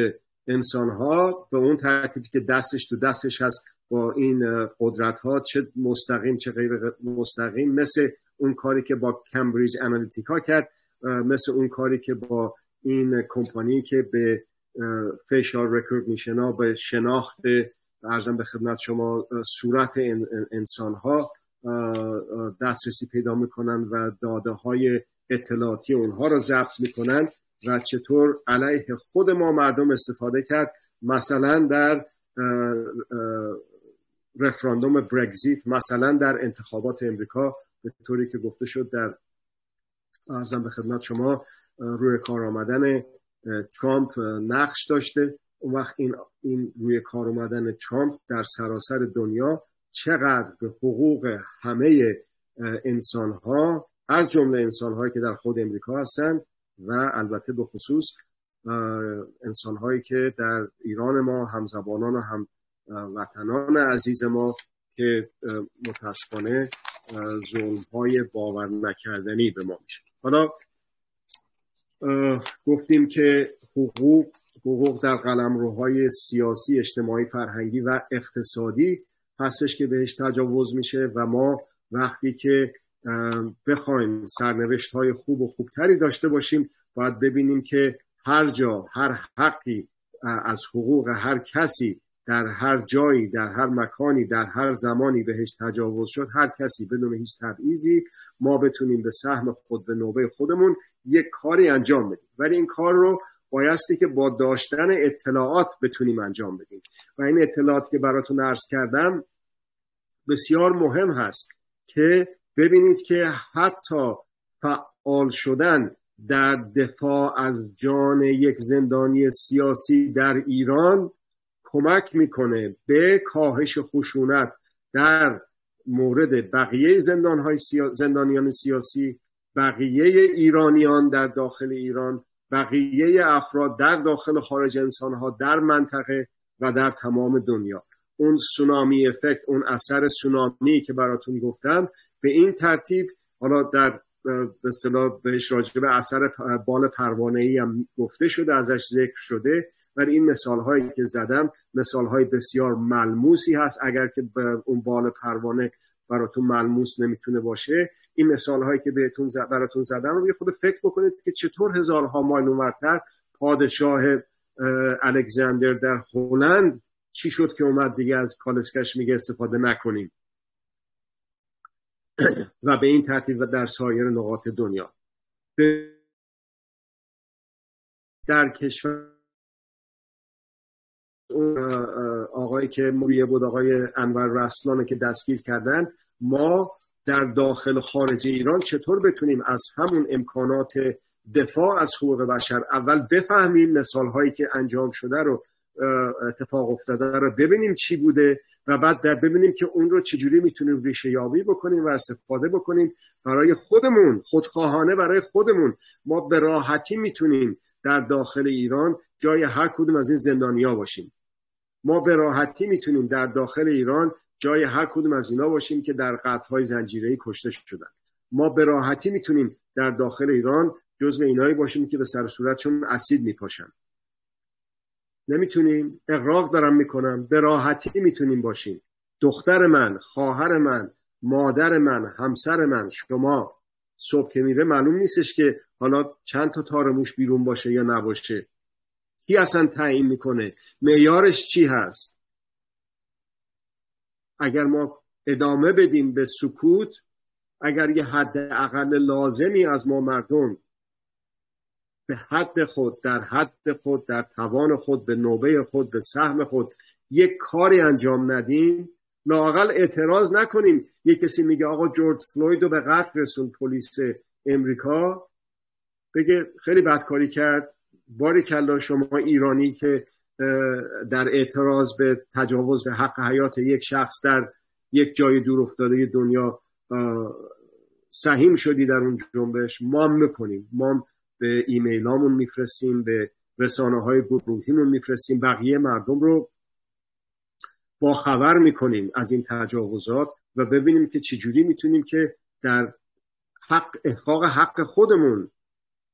انسانها به اون ترتیبی که دستش تو دستش هست با این قدرت ها، چه مستقیم چه غیر مستقیم، مثل اون کاری که با کمبریج آنالیتیکا کرد، مثل اون کاری که با این کمپانی که به فیشال ریکگنیشن ها، به شناخت عرضم به خدمت شما صورت انسان ها دسترسی پیدا میکنن و داده های اطلاعاتی اونها را ضبط میکنن و چطور علیه خود ما مردم استفاده کرد. مثلا در رفراندوم برگزیت، مثلا در انتخابات امریکا، به طوری که گفته شد در عرضم به خدمت شما روی کار آمدن ترامپ نقش داشته. اون وقت این روی کار آمدن ترامپ در سراسر دنیا چقدر به حقوق همه انسان‌ها از جمله انسان‌هایی که در خود امریکا هستن و البته به خصوص انسان‌هایی که در ایران ما، همزبانان و هم وطنان عزیز ما که متاسفانه ظلم‌های باور نکردنی به ما میشه. حالا گفتیم که حقوق در قلمروهای سیاسی، اجتماعی، فرهنگی و اقتصادی هستش که بهش تجاوز میشه و ما وقتی که بخوایم سرنوشت‌های خوب و خوبتری داشته باشیم باید ببینیم که هر جا، هر حقی از حقوق هر کسی در هر جایی، در هر مکانی، در هر زمانی بهش تجاوز شد، هر کسی بدون هیچ تبعیضی، ما بتونیم به سهم خود، به نوبه خودمون یک کاری انجام بدیم. ولی این کار رو بایستی که با داشتن اطلاعات بتونیم انجام بدیم و این اطلاعات که براتون عرض کردم بسیار مهم هست که ببینید که حتی فعال شدن در دفاع از جان یک زندانی سیاسی در ایران کمک میکنه به کاهش خشونت در مورد بقیه زندانیان سیاسی، بقیه ایرانیان در داخل ایران، بقیه افراد در داخل خارج، انسانها در منطقه و در تمام دنیا. اون سونامی افکت، اون اثر سونامی که براتون گفتم به این ترتیب، حالا در به اصطلاح بهش راجع به اثر بال پروانه‌ای هم گفته شده، ازش ذکر شده، ولی این مثال‌هایی که زدم مثال‌های بسیار ملموسی هست. اگر که اون بال پروانه براتون ملموس نمیتونه باشه، این مثال‌هایی که براتون زدم رو یه خود فکر بکنید که چطور هزارها مایل اونورتر پادشاه الکساندر در هلند چی شد که اومد دیگه از کالسکش میگه استفاده نکنیم و به این ترتیب و در سایر نقاط دنیا. در کشور آقایی که موریه بود، آقای انور رسلانه که دستگیر کردن، ما در داخل خارج ایران چطور بتونیم از همون امکانات دفاع از حقوق بشر اول بفهمیم، مثالهایی که انجام شده رو، اتفاق افتاده رو ببینیم چی بوده و بعد ببینیم که اون رو چجوری میتونیم ریشه یابی بکنیم و استفاده بکنیم برای خودمون، خودخواهانه برای خودمون. ما به راحتی میتونیم در داخل ایران جای هر کدوم از این زندانیا باشیم. ما به راحتی میتونیم در داخل ایران جای هر کدوم از اینا باشیم که در قتل‌های زنجیره‌ای کشته شدن. ما به راحتی میتونیم در داخل ایران جزو اینایی باشیم که به سر صورتشون اسید میپاشن. نمیتونیم، اغراق دارم میکنم، به راحتی میتونیم باشیم. دختر من، خواهر من، مادر من، همسر من، شما، صبح که میره معلوم نیستش که حالا چند تا تار موش بیرون باشه یا نباشه. کی اصلا تعیین میکنه؟ معیارش چی هست؟ اگر ما ادامه بدیم به سکوت، اگر یه حد اقل لازمی از ما مردم به حد خود، در حد خود، در توان خود، به نوبه خود، به سهم خود یک کاری انجام ندیم، لااقل اعتراض نکنیم. یک کسی میگه آقا جورج فلوید رو به قتل رسون پلیس امریکا، بگه خیلی بدکاری کرد، باریکلا شما ایرانی که در اعتراض به تجاوز به حق حیات یک شخص در یک جای دور افتاده دنیا سهیم شدی در اون جنبش. ما میکنیم، ما به ایمیلامون میفرستیم، به رسانه‌های گروهیمون میفرستیم، بقیه مردم رو با خبر میکنیم از این تجاوزات و ببینیم که چجوری میتونیم که در حق، احقاق حق خودمون،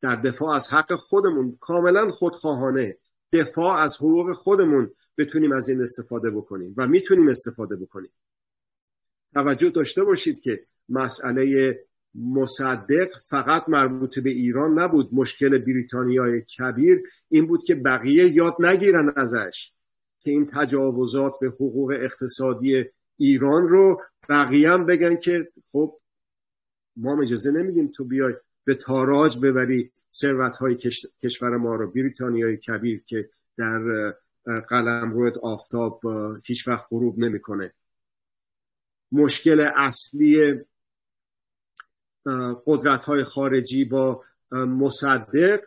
در دفاع از حق خودمون، کاملا خودخواهانه دفاع از حقوق خودمون بتونیم از این استفاده بکنیم و میتونیم استفاده بکنیم. توجه داشته باشید که مسئله مصدق فقط مربوط به ایران نبود. مشکل بریتانیای کبیر این بود که بقیه یاد نگیرن ازش. که این تجاوزات به حقوق اقتصادی ایران رو بقیه هم بگن که خب ما اجازه نمیدیم تو بیای به تاراج ببری ثروت‌های کشور ما رو. بریتانیای کبیر که در قلمرو آفتاب هیچ وقت غروب نمی‌کنه. مشکل اصلی قدرت‌های خارجی با مصدق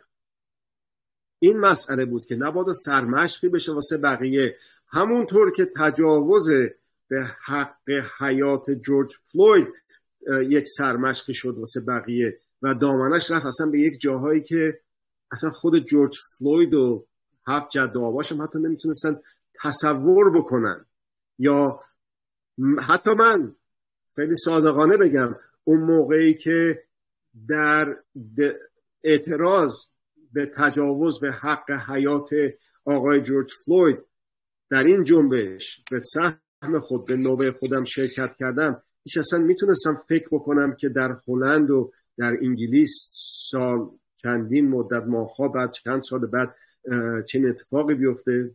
این مسئله بود که نباید سرمشقی بشه واسه بقیه. همونطور که تجاوز به حق حیات جورج فلوید یک سرمشقی شد واسه بقیه و دامنش رفت اصلا به یک جاهایی که اصلا خود جورج فلوید و 7 جد آباش هم حتی نمیتونستن تصور بکنن، یا حتی من خیلی صادقانه بگم اون موقعی که در اعتراض به تجاوز به حق حیات آقای جورج فلوید در این جنبش به سهم خود به نوبه خودم شرکت کردم، هیچ اصلا میتونستم فکر بکنم که در هلند و در انگلیس سال چندین مدت ماه‌ها بعد چند سال بعد چه اتفاقی بیفته.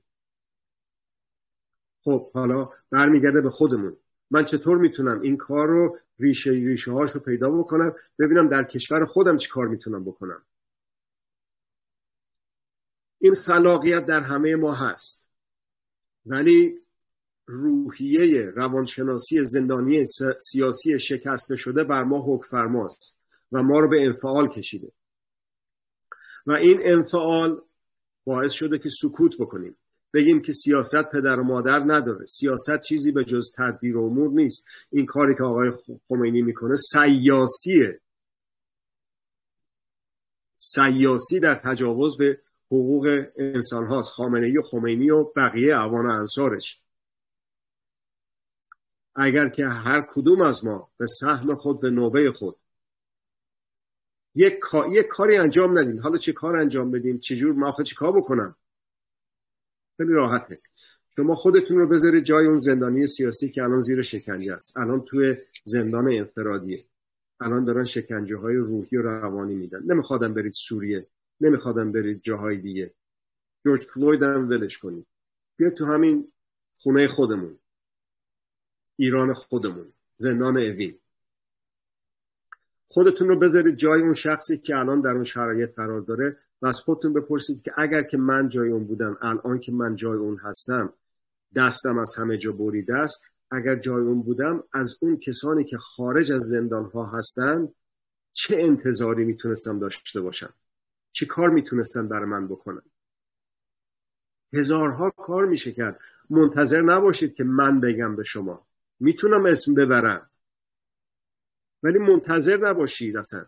خب حالا برمیگرده به خودمون. من چطور میتونم این کار رو ریشه هاش رو پیدا بکنم، ببینم در کشور خودم چی کار میتونم بکنم. این خلاقیت در همه ما هست، ولی روحیه روانشناسی زندانی سیاسی شکسته شده بر ما حکمفرماست و ما رو به انفعال کشیده و این انفعال باعث شده که سکوت بکنیم، بگیم که سیاست پدر و مادر نداره، سیاست چیزی به جز تدبیر امور نیست، این کاری که آقای خمینی میکنه سیاسیه، سیاسی در تجاوز به حقوق انسان هاست، خامنه‌ای و خمینی و بقیه اعوان و انصارش. اگر که هر کدوم از ما به سهم خود به نوبه خود یک کاری انجام ندیم، حالا چه کار انجام بدیم، چجور ما آخه چه کار بکنم، خیلی راحته. شما خودتون رو بذارید جای اون زندانی سیاسی که الان زیر شکنجه است، الان توی زندان انفرادیه، الان دارن شکنجه های روحی و روانی میدن. نمیخوادم برید سوریه، نمیخوادم برید جاهای دیگه، جورج فلوید هم ولش کنید، بیا تو همین خونه خودمون، ایران خودمون، زندان اوین. خودتون رو بذارید جای اون شخصی که الان در اون شرایط قرار داره و از خودتون بپرسید که اگر که من جای اون بودم، الان که من جای اون هستم، دستم از همه جا بریده است، اگر جای اون بودم از اون کسانی که خارج از زندان‌ها هستن چه انتظاری میتونستم داشته باشم، چه کار میتونستن برای من بکنن. هزارها کار میشه کرد، منتظر نباشید که من بگم به شما، میتونم اسم ببرم ولی منتظر نباشید. اصلا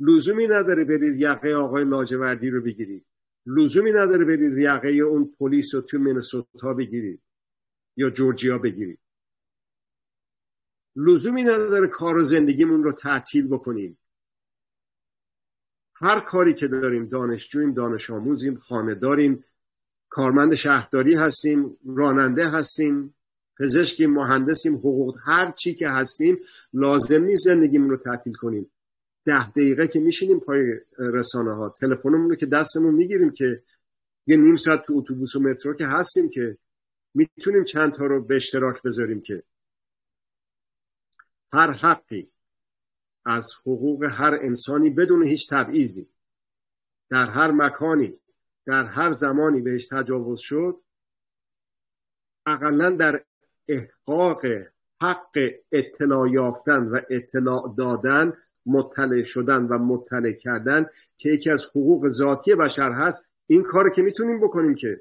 لزومی نداره برید یقه آقای لاجوردی رو بگیرید، لزومی نداره برید یقه اون پلیس رو تو مینسوتا بگیرید یا جورجیا بگیرید، لزومی نداره کار و زندگیمون رو تعطیل بکنیم. هر کاری که داریم، دانشجویم، دانش آموزیم، خانه داریم، کارمند شهرداری هستیم، راننده هستیم، پزشکیم، مهندسیم، حقوق، هر چی که هستیم، لازم نیست زندگیمون رو تعطیل کنیم. 10 دقیقه که میشینیم پای رسانه ها، تلفنمون رو که دستمون میگیریم، که یه نیم ساعت تو اتوبوس و مترو که هستیم که میتونیم چند تا رو به اشتراک بذاریم، که هر حقی از حقوق هر انسانی بدون هیچ تبعیضی در هر مکانی در هر زمانی بهش تجاوز شد، اقلا در احقاق حق اطلاع یافتن و اطلاع دادن، مطلع شدن و مطلع کردن که یکی از حقوق ذاتی بشر هست، این کاری که میتونیم بکنیم. که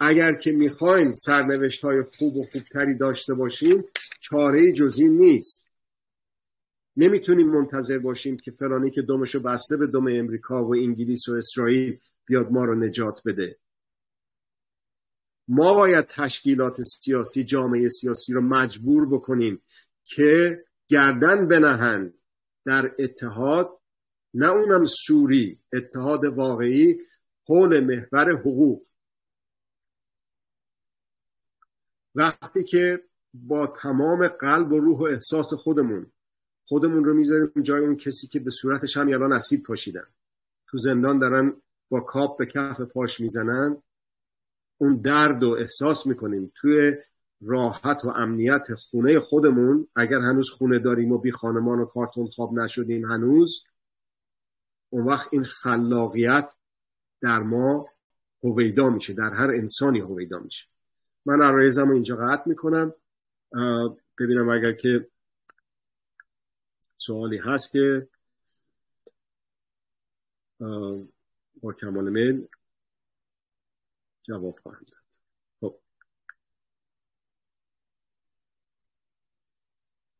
اگر که میخوایم سرنوشت‌های خوب و خوبتری داشته باشیم، چاره‌ای جز این نیست. نمیتونیم منتظر باشیم که فلانی که دمشو بسته به دم امریکا و انگلیس و اسرائیل بیاد ما رو نجات بده. ما باید تشکیلات سیاسی، جامعه سیاسی رو مجبور بکنیم که گردن بنهند در اتحاد، نه اونم سوری، اتحاد واقعی حول محور حقوق. وقتی که با تمام قلب و روح و احساس خودمون رو میذاریم جای اون کسی که به صورتش هم یلا اسید پاشیدن، تو زندان دارن با کاپ به کف پاش میزنن، اون درد رو احساس میکنیم توی راحت و امنیت خونه خودمون، اگر هنوز خونه داریم و بی خانمان و کارتون خواب نشدیم هنوز، اون وقت این خلاقیت در ما هویدا میشه، در هر انسانی هویدا میشه. من عرایزم رو اینجا قطع میکنم، ببینم اگر که سوالی هست که با کمال میل جواب خواهم داد. خب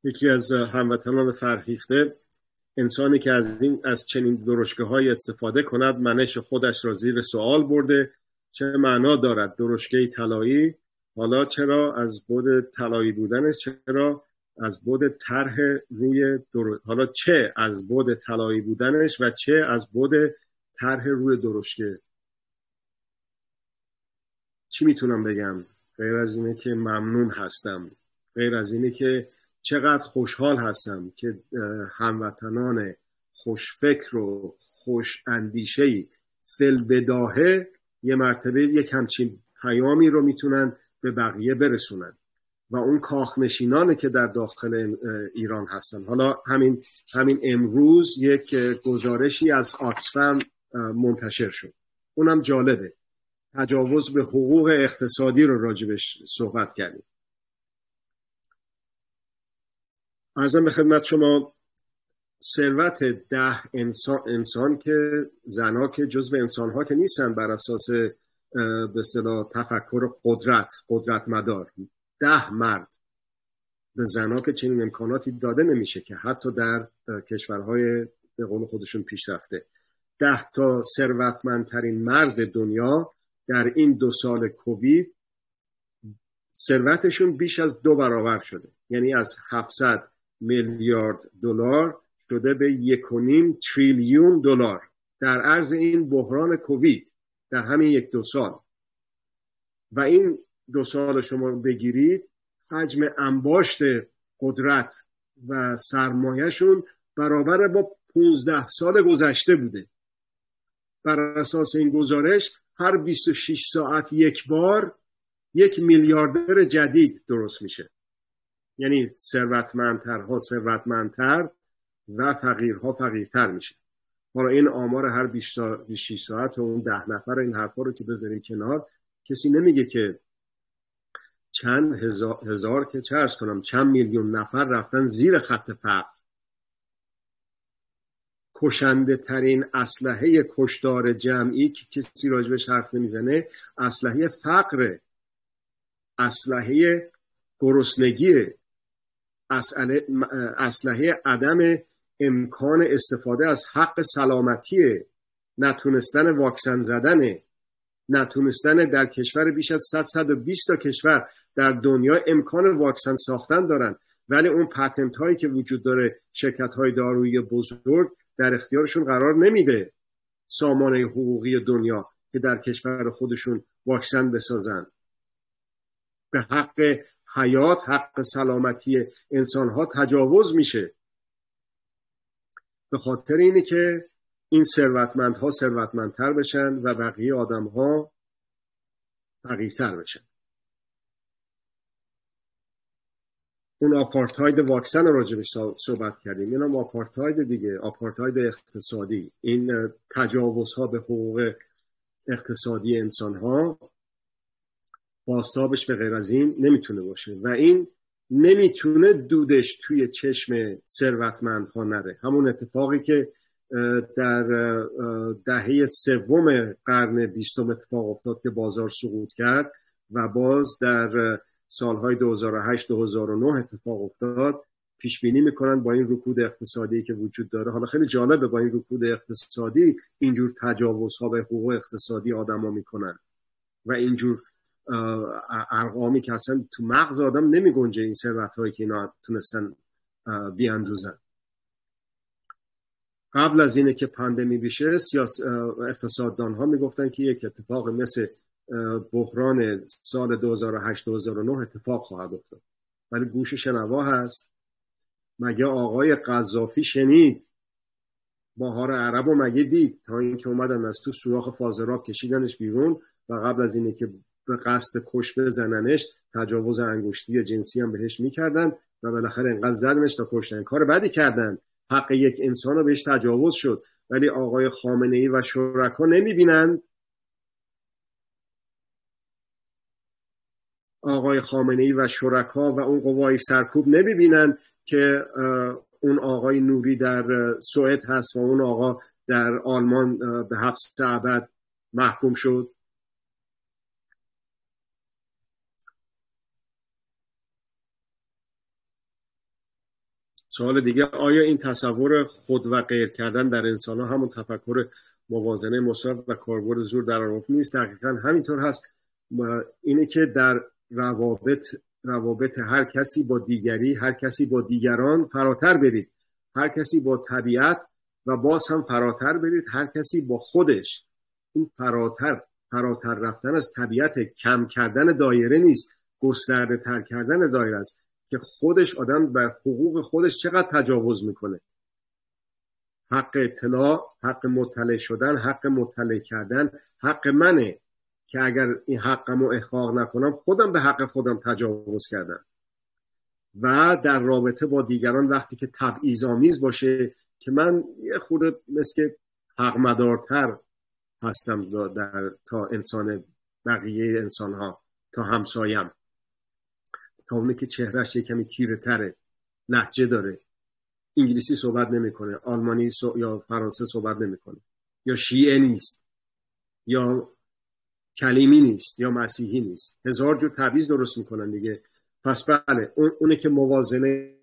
یکی از هموطنان فرهیخته: انسانی که از چنین درشگه‌های استفاده کند منش خودش را زیر سوال برده. چه معنا دارد درشگه طلایی؟ حالا چرا از بعد طلایی بودنش، چرا از بعد طرح روی حالا چه از بعد طلایی بودنش و چه از بعد طرح روی درشگه؟ چی میتونم بگم غیر از اینه که ممنون هستم، غیر از اینه که چقدر خوشحال هستم که هموطنان خوشفکر و خوش اندیشه‌ای فی‌البداهه یه مرتبه یک همچین پیامی رو میتونن به بقیه برسونن و اون کاخنشینانه که در داخل ایران هستن. حالا همین امروز یک گزارشی از آکسفم منتشر شد، اونم جالبه، تجاوز به حقوق اقتصادی رو راجبش صحبت کردیم. عرضم به خدمت شما ثروت 10 انسان که زنها که جزو انسانها که نیستن بر اساس به اصطلاح تفکر قدرت مدار، 10 مرد به زنها که چنین امکاناتی داده نمیشه که حتی در کشورهای به قول خودشون پیشرفته. 10 تا ثروتمندترین مرد دنیا در این 2 سال کووید ثروتشون بیش از 2 برابر شده، یعنی از 700 میلیارد دلار شده به 1.5 تریلیون دلار در عرض این بحران کووید، در همین 1-2 سال. و این 2 سال شما بگیرید حجم انباشت قدرت و سرمایهشون برابر با 15 سال گذشته بوده. بر اساس این گزارش هر 26 ساعت یک بار 1 میلیاردر جدید درست میشه، یعنی ثروتمندترها ثروتمندتر و فقیرها فقیرتر میشه. حالا این آمار هر 26 ساعت و اون 10 نفر این حرفا رو که بذاریم کنار، کسی نمیگه که چند هزار که چرس کنم چند میلیون نفر رفتن زیر خط فقر. کشنده ترین اسلحه کشتار جمعی که کسی راجبش حرف نمیزنه اسلحه فقره، اسلحه گرسنگیه، اسلحه عدم امکان استفاده از حق سلامتیه، نتونستن واکسن زدنه، نتونستن در کشور بیش از 120 تا کشور در دنیا امکان واکسن ساختن دارن ولی اون پتنت هایی که وجود داره شرکت های دارویی بزرگ در اختیارشون قرار نمیده سامانه حقوقی دنیا که در کشور خودشون واکسن بسازن. به حق حیات، حق سلامتی انسانها تجاوز میشه. به خاطر اینه که این ثروتمندها ثروتمندتر بشن و بقیه آدمها فقیرتر بشن. اون آپارتاید واکسن راجبش صحبت کردیم، این هم آپارتاید دیگه، آپارتاید اقتصادی، این تجاوزها به حقوق اقتصادی انسانها بازتابش به غیر از این نمیتونه باشه و این نمیتونه دودش توی چشم ثروتمندها نره. همون اتفاقی که در دهه سوم قرن 20 اتفاق افتاد که بازار سقوط کرد و باز در سالهای 2008-2009 اتفاق افتاد، پیش بینی میکنن با این رکود اقتصادی که وجود داره. حالا خیلی جالبه با این رکود اقتصادی اینجور تجاوزها به حقوق اقتصادی آدما میکنن و اینجور ارقامی که اصلا تو مغز آدم نمی گنجه این ثروت‌هایی که اینا تونستن بیاندوزن. قبل از اینه که پاندمی بشه اقتصاددان‌ها میگفتن که یک اتفاق مثل بحران سال 2008-2009 اتفاق خواهد افتاد، ولی گوش شنوا هست؟ مگه آقای قذافی شنید بهار عرب و مگه دید تا اینکه اومدن از تو سوراخ فاضلاب کشیدنش بیرون و قبل از اینه که به قصد کش بزننش، تجاوز انگشتی جنسی هم بهش میکردن و بالاخره انقدر زدمش تا کشتن. کار بدی کردن، حق یک انسان رو بهش تجاوز شد، ولی آقای خامنه‌ای و شرکا نمیبینند. آقای خامنه‌ای و شرکا و اون قوای سرکوب نمیبینند که اون آقای نوری در سوئد هست و اون آقا در آلمان به حبس ابد محکوم شد. سوال دیگه، آیا این تصور خود و غیر کردن در انسان ها همون تفکر موازنه مثبت و کاربرد زور در روابط نیست؟ دقیقاً همینطور هست. اینه که در روابط هر کسی با دیگری، هر کسی با دیگران فراتر برید، هر کسی با طبیعت و باز هم فراتر برید، هر کسی با خودش. این فراتر رفتن از طبیعت، کم کردن دایره نیست، گسترده تر کردن دایره است که خودش آدم بر حقوق خودش چقدر تجاوز میکنه. حق اطلاع، حق مطلع شدن، حق مطلع کردن، حق منه که اگر این حقم رو احقاق نکنم خودم به حق خودم تجاوز کردم. و در رابطه با دیگران وقتی که تبعیض‌آمیز باشه که من یه خورده مثل حق مدارتر هستم تا انسان بقیه انسان ها، تا همسایم، تا اونه که چهرش یه کمی تیره تره، لهجه داره، انگلیسی صحبت نمی کنه، آلمانی یا فرانسه صحبت نمی کنه، یا شیعه نیست، یا کلیمی نیست، یا مسیحی نیست. هزار جور تبعیض درست میکنن دیگه. پس بله، اونه که موازنه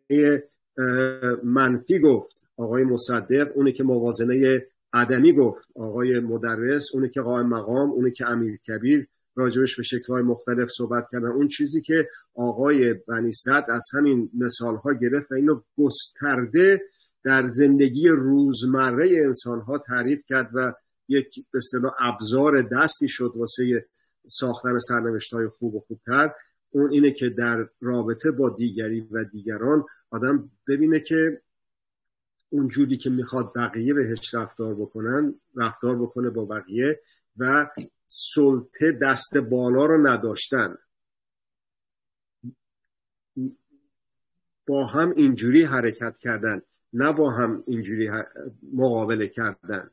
منفی گفت آقای مصدق، اونه که موازنه عدمی گفت آقای مدرس، اونه که قائم مقام، اونه که امیرکبیر راجبش به شکل‌های مختلف صحبت کردن، اون چیزی که آقای بنی صدر از همین مثال‌ها گرفت و اینو گسترده در زندگی روزمره انسان‌ها تعریف کرد و یک به اصطلاح ابزار دستی شد واسه ساختن سرنوشت‌های خوب و خوبتر. اون اینه که در رابطه با دیگری و دیگران آدم ببینه که اون جوری که میخواد بقیه بهش رفتار بکنن، رفتار بکنه با بقیه، و سلطه دست بالا رو نداشتن. با هم اینجوری حرکت کردن، نه با هم اینجوری مقابله کردن.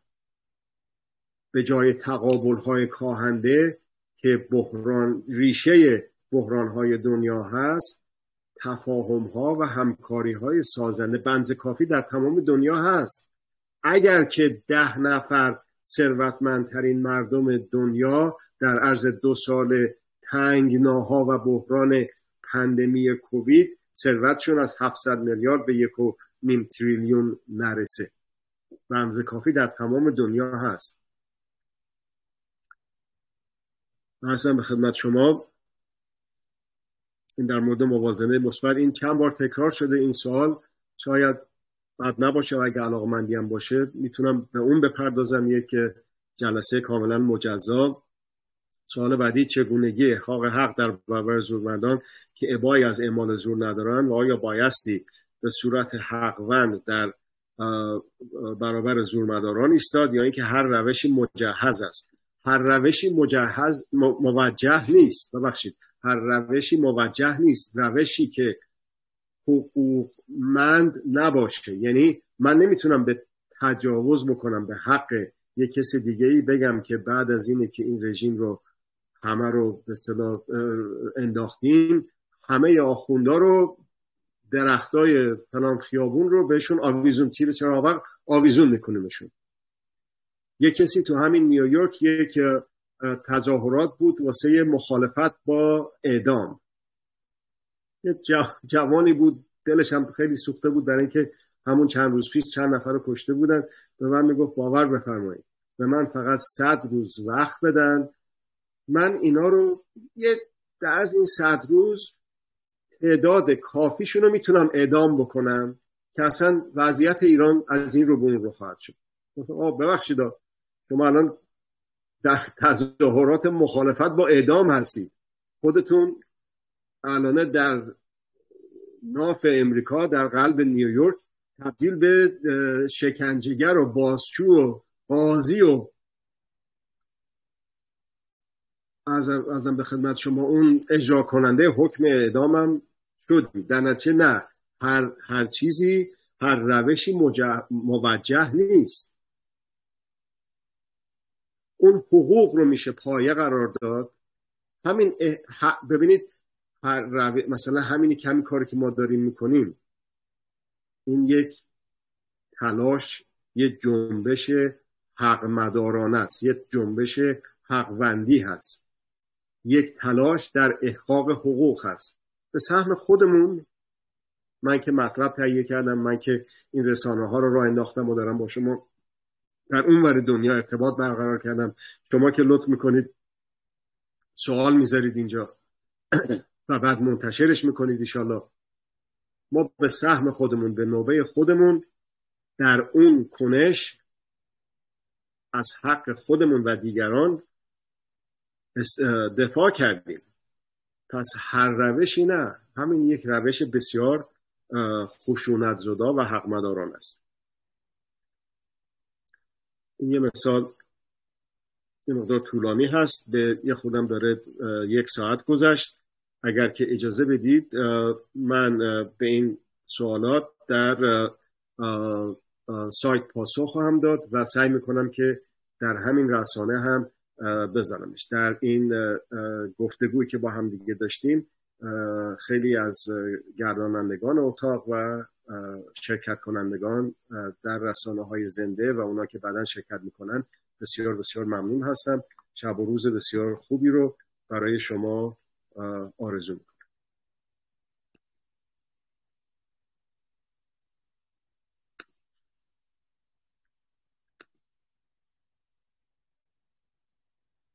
به جای تقابل‌های کاهنده که بحران، ریشه بحران‌های دنیا هست، تفاهم‌ها و همکاری‌های سازنده، بنز کافی در تمام دنیا هست. اگر که 10 نفر ثروتمندترین مردم دنیا در عرض 2 سال تنگناها و بحران پندمی کووید ثروتشون از 700 میلیارد به 1.5 تریلیون نرسه، بنز کافی در تمام دنیا هست. عرضم به خدمت شما، این در مورد موازنه مثبت. این چند بار تکرار شده این سوال، شاید بد نباشه و اگه علاقمندی هم باشه میتونم به اون بپردازم، یک جلسه کاملا مجزا. سوال بعدی، چگونگی حق در برابر زورمندان که ابایی از اعمال زور ندارن و آیا بایستی به صورت حقوند در برابر زورمداران ایستاد یا اینکه هر روشی مجهز است؟ هر روشی موجه نیست. ببخشید، هر روشی موجه نیست. روشی که حقوقمند نباشه، یعنی من نمیتونم به تجاوز بکنم به حق یک کسی دیگه ای، بگم که بعد از اینه که این رژیم رو همه رو به اصطلاح انداختیم، همه آخوندا رو، درختای فلان خیابون رو بهشون آویزون، تیر چراغ آویزون میکنیمشون. یک کسی تو همین نیویورک یک تظاهرات بود واسه مخالفت با اعدام. یه جوانی بود، دلش هم خیلی سوخته بود در اینکه همون چند روز پیش چند نفر رو کشته بودن. به من میگفت باور بفرمایید به من فقط 100 روز وقت بدن، من اینا رو در از این 100 روز تعداد کافیشون رو میتونم اعدام بکنم که اصلا وضعیت ایران از این رو به اون رو خواهد شد. ببخشید شما الان در تظاهرات مخالفت با اعدام هستید، خودتون الان در ناف امریکا، در قلب نیویورک، تبدیل به شکنجهگر و بازجو و قاضی و ازم به خدمت شما اون اجرا کننده حکم اعدامم شدی. در نتیجه نه، هر چیزی، هر روشی موجه نیست. اون حقوق رو میشه پایه قرار داد. همین ببینید، هر مثلا همین کمی کاری که ما داریم میکنیم، این یک تلاش، یک جنبش حق مدارانه است، یک جنبش حقوندی هست، یک تلاش در احقاق حقوق هست. به سهم خودمون، من که مطلب تهیه کردم، من که این رسانه ها رو راه انداختم و دارم با شما در اونور دنیا ارتباط برقرار کردم، شما که لطف میکنید سوال میذارید اینجا و بعد منتشرش میکنید، انشالله ما به سهم خودمون، به نوبه خودمون در اون کنش از حق خودمون و دیگران دفاع کردیم. پس هر روشی نه، همین یک روش بسیار خشونت‌زدا و حقمداران است. این یه مثال این مقدار طولانی هست، به یه خودم داره 1 ساعت گذشت. اگر که اجازه بدید من به این سوالات در سایت پاسخ خواهم داد و سعی میکنم که در همین رسانه هم بزنمش. در این گفتگویی که با هم دیگه داشتیم، خیلی از گردانندگان اتاق و شرکت کنندگان در رسانه های زنده و اونا که بعداً شرکت میکنن بسیار بسیار ممنون هستم. شب و روز بسیار خوبی رو برای شما آرزو میکنم.